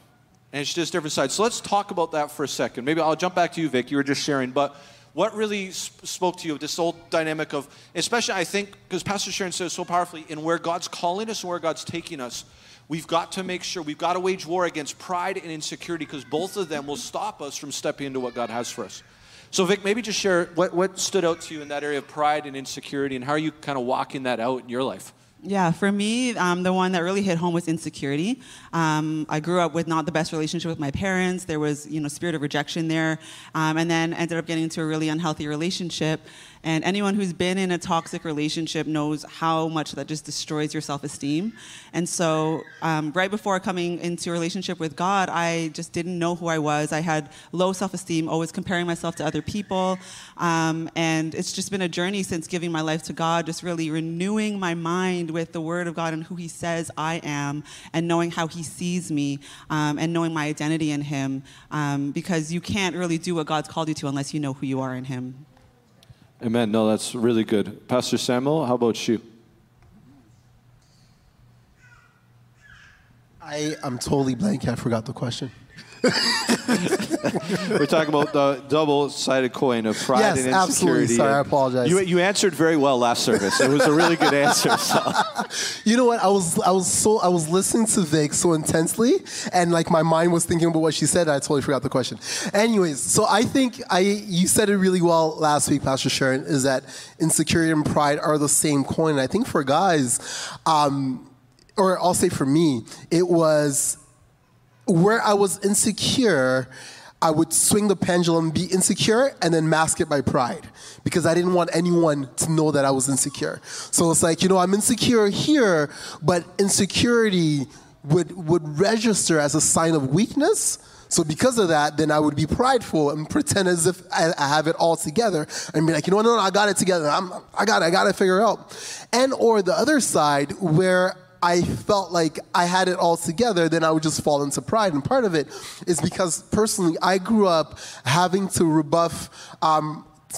and it's just different sides. So let's talk about that for a second. Maybe I'll jump back to you, Vic, you were just sharing, but what really spoke to you, this whole dynamic of, especially I think, because Pastor Sharon said it so powerfully, in where God's calling us and where God's taking us, we've got to make sure, we've got to wage war against pride and insecurity because both of them will stop us from stepping into what God has for us. So Vic, maybe just share what stood out to you in that area of pride and insecurity and how are you kind of walking that out in your life? Yeah, for me, the one that really hit home was insecurity. I grew up with not the best relationship with my parents. There was, spirit of rejection there. And then ended up getting into a really unhealthy relationship. And anyone who's been in a toxic relationship knows how much that just destroys your self-esteem. And so right before coming into a relationship with God, I just didn't know who I was. I had low self-esteem, always comparing myself to other people. And it's just been a journey since giving my life to God, just really renewing my mind with the Word of God and who He says I am and knowing how He sees me and knowing my identity in Him. Because you can't really do what God's called you to unless you know who you are in Him. Amen. No, that's really good. Pastor Samuel, how about you? I am totally blank. I forgot the question. We're talking about the double-sided coin of pride and insecurity. Yes, absolutely. Sorry, I apologize. You answered very well last service. It was a really good answer. So. You know what? I was listening to Vic so intensely, and my mind was thinking about what she said. I totally forgot the question. Anyways, so I think you said it really well last week, Pastor Sharon, is that insecurity and pride are the same coin. And I think for guys, or I'll say for me, it was. Where I was insecure, I would swing the pendulum, be insecure, and then mask it by pride because I didn't want anyone to know that I was insecure. So it's I'm insecure here, but insecurity would register as a sign of weakness. So because of that, then I would be prideful and pretend as if I have it all together and be no, I got it together. I got to figure it out. And or the other side where I felt like I had it all together, then I would just fall into pride. And part of it is because personally, I grew up having to rebuff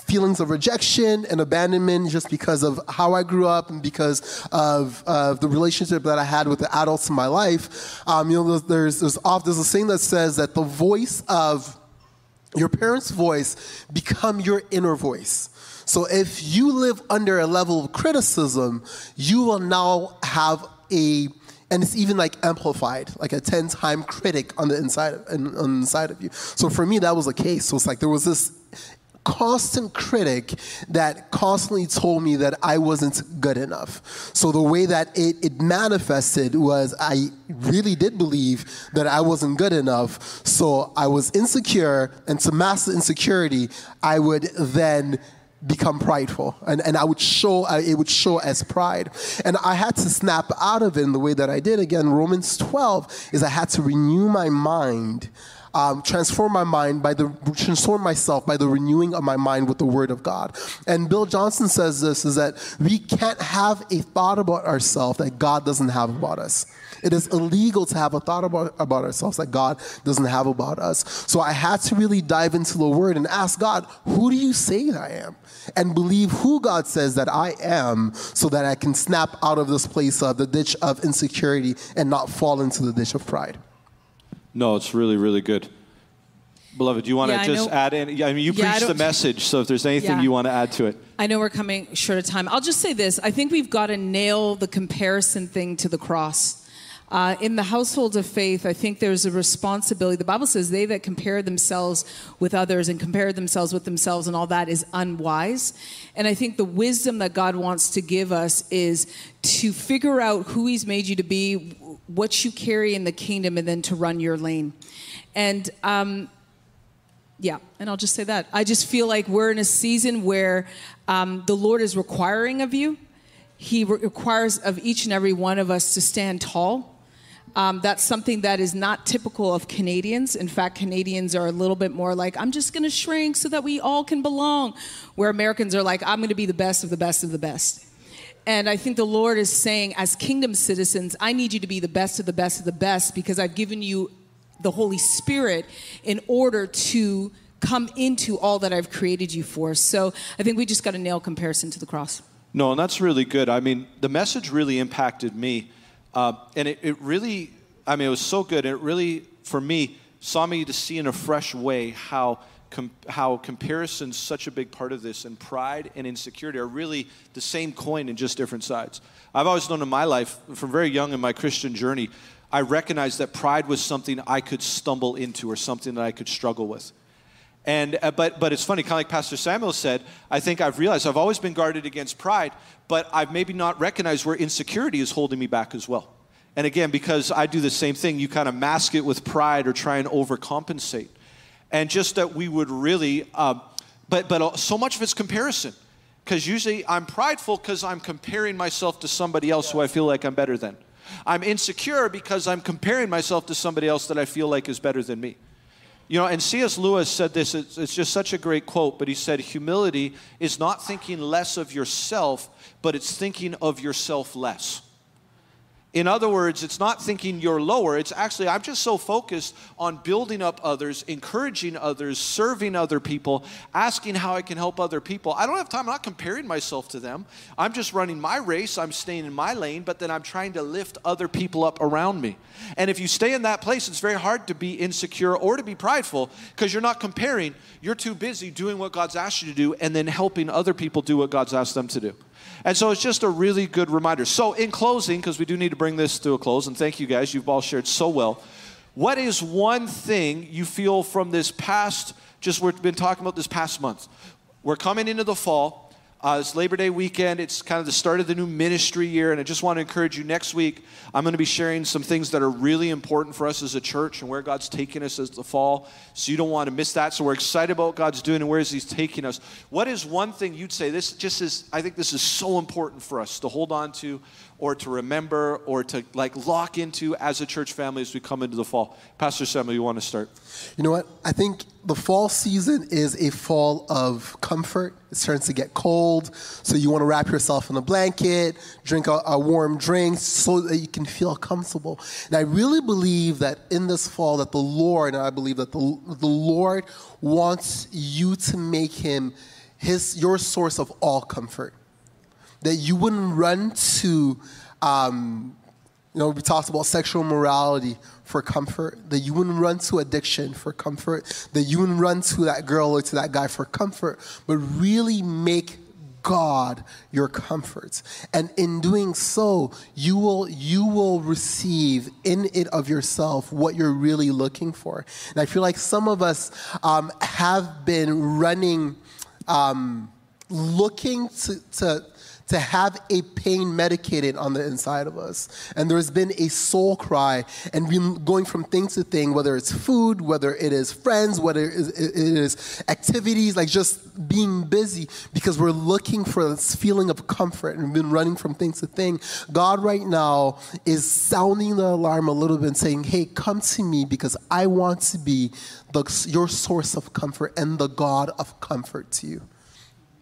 feelings of rejection and abandonment just because of how I grew up and because of the relationship that I had with the adults in my life. There's a saying that says that the voice of your parents' voice become your inner voice. So if you live under a level of criticism, you will now have and it's even amplified, a 10-time critic on the inside of you. So for me, that was the case. So it's there was this constant critic that constantly told me that I wasn't good enough. So the way that it manifested was I really did believe that I wasn't good enough. So I was insecure, and to mask the insecurity, I would then become prideful, and I would show it would show as pride, and I had to snap out of it in the way that I did. Again, Romans 12 is I had to renew my mind, transform myself by the renewing of my mind with the Word of God. And Bill Johnson says this is that we can't have a thought about ourselves that God doesn't have about us. It is illegal to have a thought about ourselves that God doesn't have about us. So I had to really dive into the word and ask God, who do you say that I am? And believe who God says that I am so that I can snap out of this place of the ditch of insecurity and not fall into the ditch of pride. No, it's really, really good. Beloved, do you want to just add in? I mean, you preached the message, so if there's anything you want to add to it. I know we're coming short of time. I'll just say this. I think we've got to nail the comparison thing to the cross. In the household of faith, I think there's a responsibility. The Bible says they that compare themselves with others and compare themselves with themselves and all that is unwise. And I think the wisdom that God wants to give us is to figure out who he's made you to be, what you carry in the kingdom, and then to run your lane. And and I'll just say that. I just feel like we're in a season where the Lord is requiring of you. He requires of each and every one of us to stand tall. That's something that is not typical of Canadians. In fact, Canadians are a little bit more like, I'm just going to shrink so that we all can belong. Where Americans are like, I'm going to be the best of the best of the best. And I think the Lord is saying, as kingdom citizens, I need you to be the best of the best of the best because I've given you the Holy Spirit in order to come into all that I've created you for. So I think we just got to nail comparison to the cross. No, and that's really good. I mean, the message really impacted me. And it really, I mean, it was so good. It really, for me, saw me to see in a fresh way how comparison's such a big part of this, and pride and insecurity are really the same coin in just different sides. I've always known in my life, from very young in my Christian journey, I recognized that pride was something I could stumble into or something that I could struggle with. And but it's funny, kind of like Pastor Samuel said, I think I've realized I've always been guarded against pride, but I've maybe not recognized where insecurity is holding me back as well. And again, because I do the same thing, you kind of mask it with pride or try and overcompensate. And just that we would really, but so much of it's comparison. Because usually I'm prideful because I'm comparing myself to somebody else who I feel like I'm better than. I'm insecure because I'm comparing myself to somebody else that I feel like is better than me. You know, and C.S. Lewis said this, it's just such a great quote, but he said, humility is not thinking less of yourself, but it's thinking of yourself less. In other words, it's not thinking you're lower, it's actually, I'm just so focused on building up others, encouraging others, serving other people, asking how I can help other people. I don't have time, I'm not comparing myself to them. I'm just running my race, I'm staying in my lane, but then I'm trying to lift other people up around me. And if you stay in that place, it's very hard to be insecure or to be prideful because you're not comparing, you're too busy doing what God's asked you to do and then helping other people do what God's asked them to do. And so it's just a really good reminder. So in closing, because we do need to bring this to a close, and thank you guys, you've all shared so well. What is one thing you feel from this past, just we've been talking about this past month? We're coming into the fall. It's Labor Day weekend. It's kind of the start of the new ministry year, and I just want to encourage you next week. I'm going to be sharing some things that are really important for us as a church and where God's taking us as the fall, so you don't want to miss that. So we're excited about what God's doing and where he's taking us. What is one thing you'd say, this just is, I think this is so important for us to hold on to or to remember or to like lock into as a church family as we come into the fall? Pastor Samuel, you want to start? You know what? I think the fall season is a fall of comfort. It starts to get cold, so you want to wrap yourself in a blanket, drink a warm drink so that you can feel comfortable. And I really believe that in this fall that the Lord wants you to make him your source of all comfort. That you wouldn't run to, we talked about sexual morality for comfort, that you wouldn't run to addiction for comfort, that you wouldn't run to that girl or to that guy for comfort, but really make God your comfort. And in doing so, you will receive in it of yourself what you're really looking for. And I feel like some of us have been running, looking to have a pain medicated on the inside of us. And there's been a soul cry, and we're going from thing to thing, whether it's food, whether it is friends, whether it is activities, like just being busy, because we're looking for this feeling of comfort and we've been running from thing to thing. God right now is sounding the alarm a little bit and saying, hey, come to me because I want to be your source of comfort and the God of comfort to you.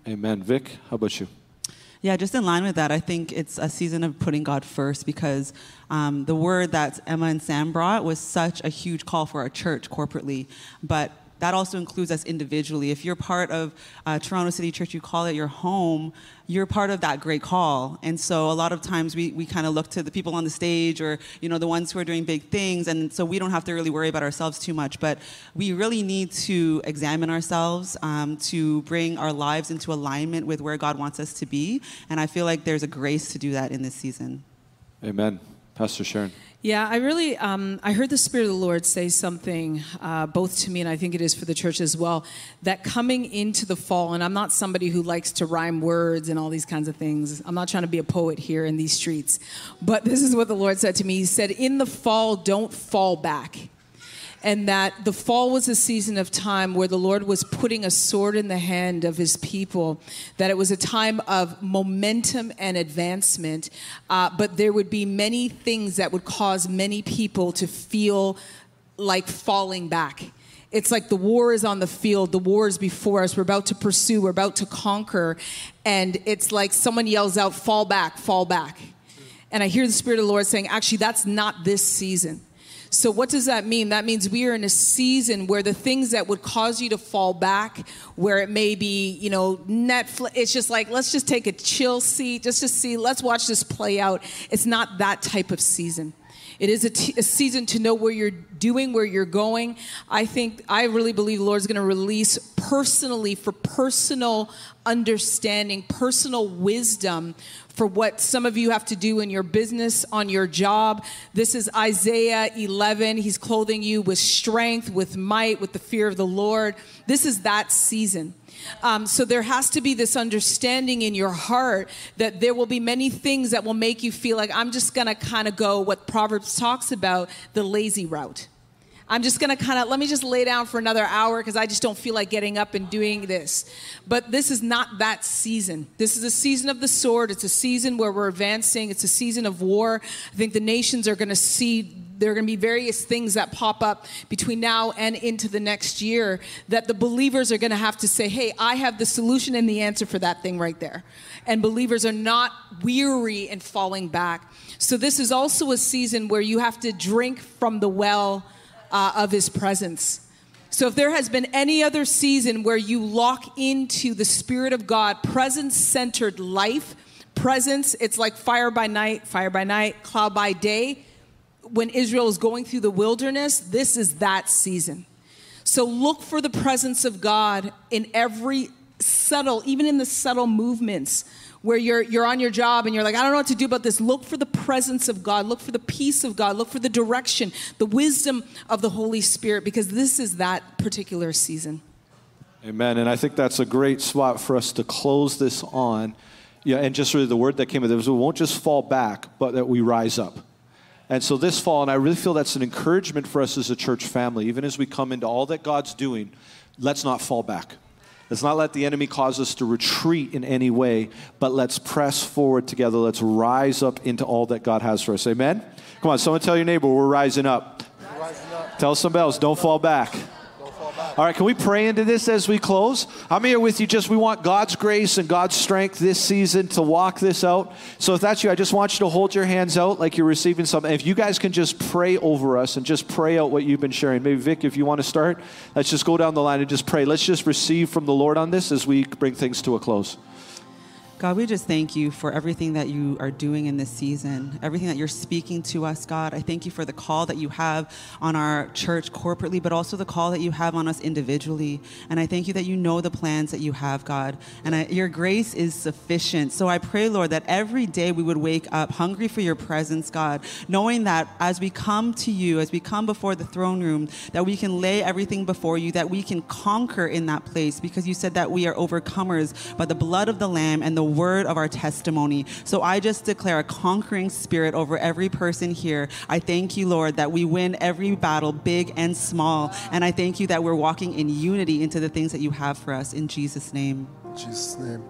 Amen. Vic, how about you? Yeah, just in line with that, I think it's a season of putting God first, because the word that Emma and Sam brought was such a huge call for our church corporately, but that also includes us individually. If you're part of Toronto City Church, you call it your home, you're part of that great call. And so a lot of times we kind of look to the people on the stage or, you know, the ones who are doing big things. And so we don't have to really worry about ourselves too much. But we really need to examine ourselves to bring our lives into alignment with where God wants us to be. And I feel like there's a grace to do that in this season. Amen. Pastor Sharon. Yeah, I really, I heard the Spirit of the Lord say something, both to me and I think it is for the church as well, that coming into the fall, and I'm not somebody who likes to rhyme words and all these kinds of things. I'm not trying to be a poet here in these streets, but this is what the Lord said to me. He said, in the fall, don't fall back. And that the fall was a season of time where the Lord was putting a sword in the hand of his people, that it was a time of momentum and advancement, but there would be many things that would cause many people to feel like falling back. It's like the war is on the field, the war is before us, we're about to pursue, we're about to conquer, and it's like someone yells out, fall back, fall back. And I hear the Spirit of the Lord saying, actually, that's not this season. So what does that mean? That means we are in a season where the things that would cause you to fall back, where it may be, you know, Netflix, it's just like, let's just take a chill seat, just to see, let's watch this play out. It's not that type of season. It is a season to know where you're doing, where you're going. I really believe the Lord's going to release personally for personal understanding, personal wisdom for what some of you have to do in your business, on your job. This is Isaiah 11. He's clothing you with strength, with might, with the fear of the Lord. This is that season. So there has to be this understanding in your heart that there will be many things that will make you feel like, I'm just going to kind of go what Proverbs talks about, the lazy route. I'm just going to kind of, let me just lay down for another hour because I just don't feel like getting up and doing this. But this is not that season. This is a season of the sword. It's a season where we're advancing. It's a season of war. I think the nations are going to see, there are going to be various things that pop up between now and into the next year that the believers are going to have to say, hey, I have the solution and the answer for that thing right there. And believers are not weary and falling back. So this is also a season where you have to drink from the well of his presence. So if there has been any other season where you lock into the Spirit of God, presence-centered life, presence, it's like fire by night, cloud by day. When Israel is going through the wilderness, this is that season. So look for the presence of God in every subtle, even in the subtle movements where you're on your job and you're like, I don't know what to do about this. Look for the presence of God. Look for the peace of God. Look for the direction, the wisdom of the Holy Spirit, because this is that particular season. Amen. And I think that's a great spot for us to close this on. Yeah, and just really the word that came with it was we won't just fall back, but that we rise up. And so this fall, and I really feel that's an encouragement for us as a church family, even as we come into all that God's doing, let's not fall back. Let's not let the enemy cause us to retreat in any way, but let's press forward together. Let's rise up into all that God has for us. Amen? Come on, someone tell your neighbor, we're rising up. We're rising up. Tell somebody else, don't fall back. Don't fall back. All right, can we pray into this as we close? I'm here with you. Just we want God's grace and God's strength this season to walk this out. So if that's you, I just want you to hold your hands out like you're receiving something. If you guys can just pray over us and just pray out what you've been sharing. Maybe, Vic, if you want to start, let's just go down the line and just pray. Let's just receive from the Lord on this as we bring things to a close. God, we just thank you for everything that you are doing in this season, everything that you're speaking to us, God. I thank you for the call that you have on our church corporately, but also the call that you have on us individually. And I thank you that you know the plans that you have, God. And your grace is sufficient. So I pray, Lord, that every day we would wake up hungry for your presence, God, knowing that as we come to you, as we come before the throne room, that we can lay everything before you, that we can conquer in that place, because you said that we are overcomers by the blood of the Lamb and the word of our testimony. So I just declare a conquering spirit over every person here. I thank you, Lord, that we win every battle, big and small. And I thank you that we're walking in unity into the things that you have for us. In Jesus' name. in Jesus' name.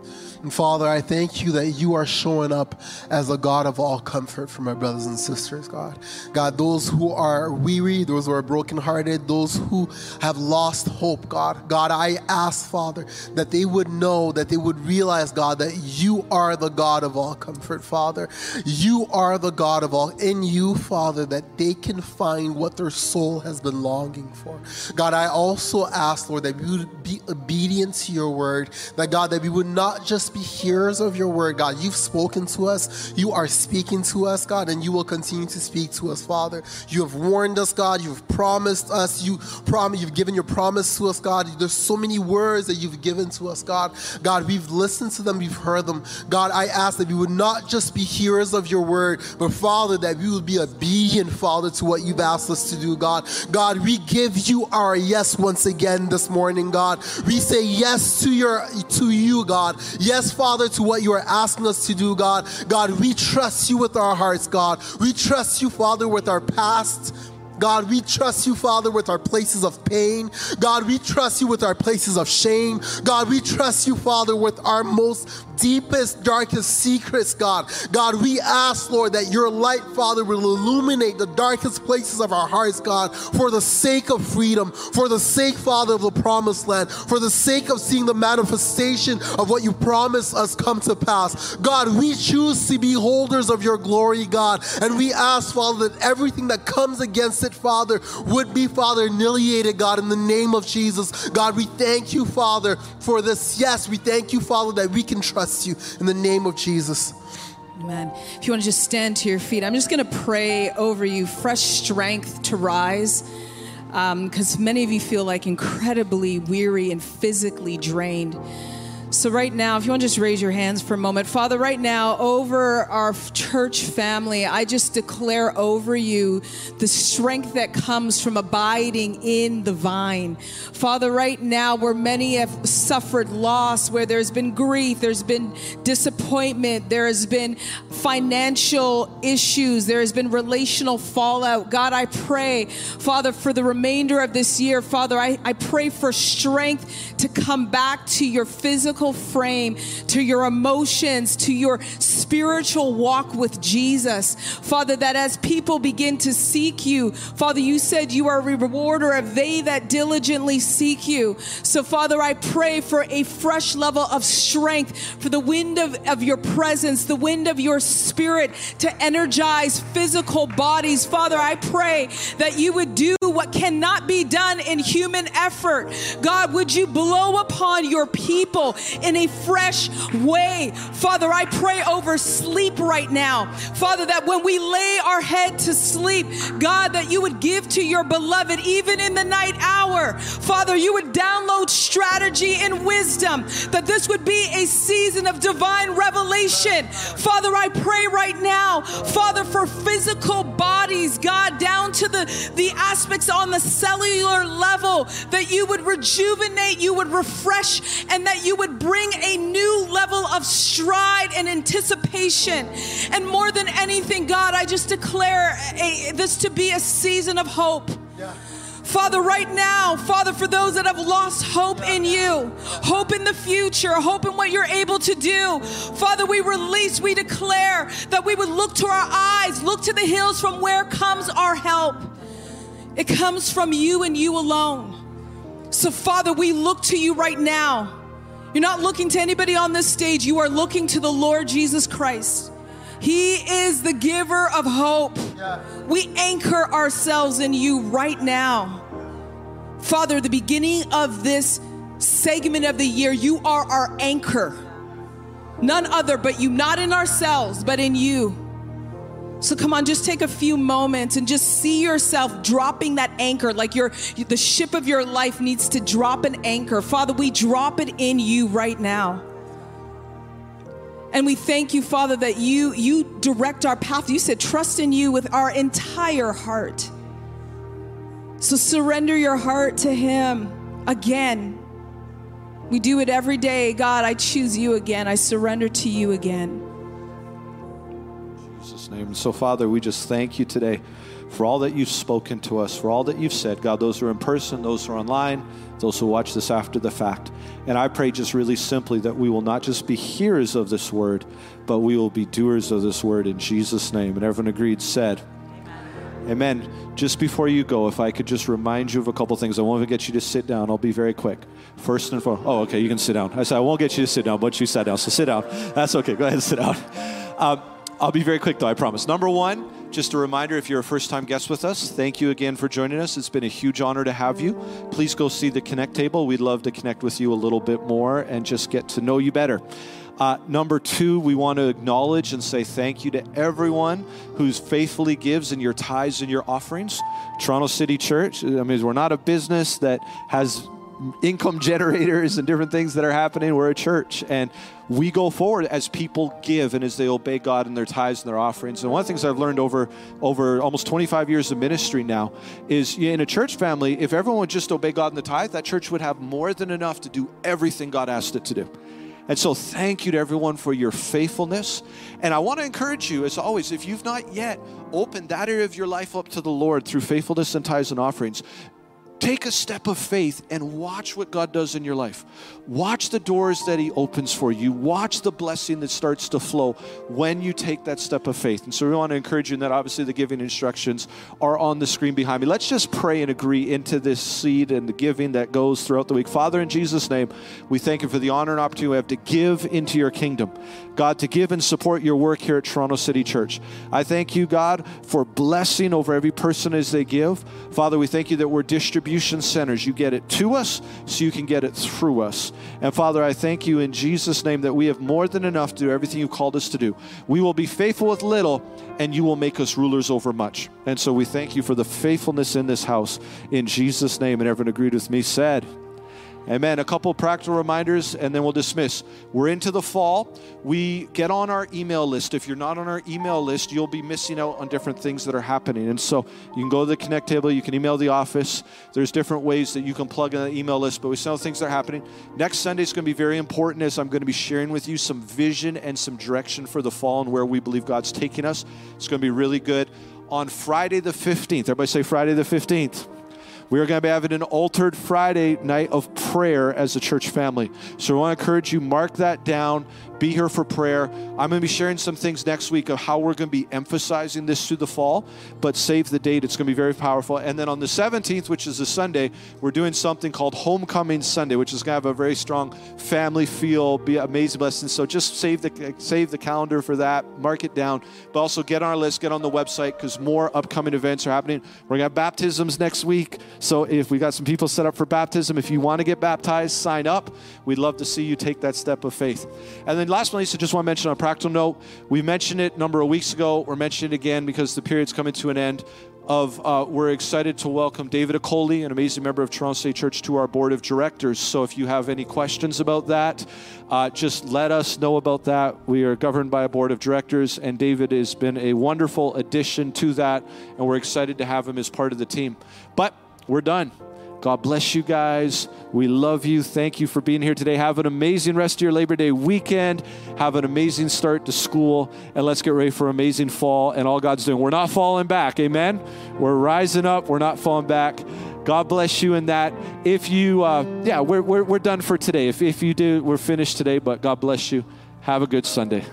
And Father, I thank you that you are showing up as a God of all comfort for my brothers and sisters, God. God, those who are weary, those who are brokenhearted, those who have lost hope, God. God, I ask, Father, that they would know, that they would realize, God, that you are the God of all comfort, Father. You are the God of all. In you, Father, that they can find what their soul has been longing for. God, I also ask, Lord, that we would be obedient to your word, that God, that we would not just be hearers of your word, God. You've spoken to us. You are speaking to us, God, and you will continue to speak to us, Father. You have warned us, God. You've promised us. You've given your promise to us, God. There's so many words that you've given to us, God. God, we've listened to them. We've heard them. God, I ask that we would not just be hearers of your word, but Father, that we would be obedient, Father, to what you've asked us to do, God. God, we give you our yes once again this morning, God. We say yes to you, God. Yes, Father, to what you are asking us to do, God. God, we trust you with our hearts, God. We trust you, Father, with our past. God, we trust you, Father, with our places of pain. God, we trust you with our places of shame. God, we trust you, Father, with our most deepest, darkest secrets, God. God, we ask, Lord, that your light, Father, will illuminate the darkest places of our hearts, God, for the sake of freedom, for the sake, Father, of the promised land, for the sake of seeing the manifestation of what you promised us come to pass. God, we choose to be holders of your glory, God, and we ask, Father, that everything that comes against it, Father, would be, Father, annihilated, God, in the name of Jesus. God, we thank you, Father, for this. Yes, we thank you, Father, that we can trust you in the name of Jesus. Amen. If you want to just stand to your feet, I'm just going to pray over you fresh strength to rise, because many of you feel like incredibly weary and physically drained. So right now, if you want to just raise your hands for a moment. Father, right now, over our church family, I just declare over you the strength that comes from abiding in the vine. Father, right now, where many have suffered loss, where there's been grief, there's been disappointment, there has been financial issues, there has been relational fallout. God, I pray, Father, for the remainder of this year, Father, I pray for strength to come back to your physical frame, to your emotions, to your spiritual walk with Jesus. Father, that as people begin to seek you, Father, you said you are a rewarder of they that diligently seek you. So, Father, I pray for a fresh level of strength, for the wind of your presence, the wind of your spirit to energize physical bodies. Father, I pray that you would do what cannot be done in human effort. God, would you blow upon your people in a fresh way. Father, I pray over sleep right now. Father, that when we lay our head to sleep, God, that you would give to your beloved, even in the night hour. Father, you would download strategy and wisdom, that this would be a season of divine revelation. Father, I pray right now, Father, for physical bodies, God, down to the aspects on the cellular level, that you would rejuvenate, you would refresh, and that you would bring a new level of stride and anticipation. And more than anything, God, I just declare this to be a season of hope. Yeah. Father, right now, Father, for those that have lost hope in you, hope in the future, hope in what you're able to do, Father, we release, we declare that we would look to our eyes, look to the hills from where comes our help. It comes from you and you alone. So, Father, we look to you right now. You're not looking to anybody on this stage. You are looking to the Lord Jesus Christ. He is the giver of hope. Yeah. We anchor ourselves in you right now. Father, the beginning of this segment of the year, you are our anchor. None other but you, not in ourselves, but in you. So come on, just take a few moments and just see yourself dropping that anchor, like the ship of your life needs to drop an anchor. Father, we drop it in you right now. And we thank you, Father, that you direct our path. You said, trust in you with our entire heart. So surrender your heart to him again. We do it every day. God, I choose you again. I surrender to you again. Jesus' name. So, Father, we just thank you today for all that you've spoken to us, for all that you've said. God, those who are in person, those who are online, those who watch this after the fact. And I pray just really simply that we will not just be hearers of this word, but we will be doers of this word in Jesus' name. And everyone agreed, said, Amen. Just before you go, if I could just remind you of a couple things. I won't even get you to sit down. I'll be very quick. First and foremost, oh, okay, you can sit down. I said I won't get you to sit down, but you sat down, so sit down. That's okay. Go ahead and sit down. I'll be very quick, though, I promise. Number one, just a reminder, if you're a first-time guest with us, thank you again for joining us. It's been a huge honor to have you. Please go see the Connect table. We'd love to connect with you a little bit more and just get to know you better. Number two, we want to acknowledge and say thank you to everyone who faithfully gives in your tithes and your offerings. Toronto City Church, we're not a business that has income generators and different things that are happening. We're a church, and we go forward as people give and as they obey God in their tithes and their offerings. And one of the things I've learned over almost 25 years of ministry now is in a church family, if everyone would just obey God in the tithe, that church would have more than enough to do everything God asked it to do. And so thank you to everyone for your faithfulness. And I want to encourage you, as always, if you've not yet opened that area of your life up to the Lord through faithfulness and tithes and offerings, take a step of faith and watch what God does in your life. Watch the doors that he opens for you. Watch the blessing that starts to flow when you take that step of faith. And so we want to encourage you in that. Obviously, the giving instructions are on the screen behind me. Let's just pray and agree into this seed and the giving that goes throughout the week. Father, in Jesus' name, we thank you for the honor and opportunity we have to give into your kingdom. God, to give and support your work here at Toronto City Church. I thank you, God, for blessing over every person as they give. Father, we thank you that we're distribution centers. You get it to us so you can get it through us. And Father, I thank you in Jesus' name that we have more than enough to do everything you've called us to do. We will be faithful with little, and you will make us rulers over much. And so we thank you for the faithfulness in this house in Jesus' name. And everyone agreed with me, said, Amen. A couple practical reminders, and then we'll dismiss. We're into the fall. We get on our email list. If you're not on our email list, you'll be missing out on different things that are happening. And so you can go to the Connect table. You can email the office. There's different ways that you can plug in the email list, but we still have things that are happening. Next Sunday is going to be very important, as I'm going to be sharing with you some vision and some direction for the fall and where we believe God's taking us. It's going to be really good. On Friday the 15th, everybody say Friday the 15th. We are going to be having an altered Friday night of prayer as a church family. So I want to encourage you, mark that down. Be here for prayer. I'm going to be sharing some things next week of how we're going to be emphasizing this through the fall, but save the date. It's going to be very powerful. And then on the 17th, which is a Sunday, we're doing something called Homecoming Sunday, which is going to have a very strong family feel, be amazing blessing. So just save the calendar for that, mark it down, but also get on our list, get on the website, because more upcoming events are happening. We're going to have baptisms next week. So if we got some people set up for baptism, if you want to get baptized, sign up. We'd love to see you take that step of faith. And then last but not least, I just want to mention on a practical note, we mentioned it a number of weeks ago. We're mentioning it again because the period's coming to an end. We're excited to welcome David Acoli, an amazing member of Toronto City Church, to our board of directors. So if you have any questions about that, just let us know about that. We are governed by a board of directors, and David has been a wonderful addition to that, and we're excited to have him as part of the team. But we're done. God bless you guys. We love you. Thank you for being here today. Have an amazing rest of your Labor Day weekend. Have an amazing start to school. And let's get ready for amazing fall and all God's doing. We're not falling back. Amen. We're rising up. We're not falling back. God bless you in that. If you, we're done for today. If you do, we're finished today, but God bless you. Have a good Sunday.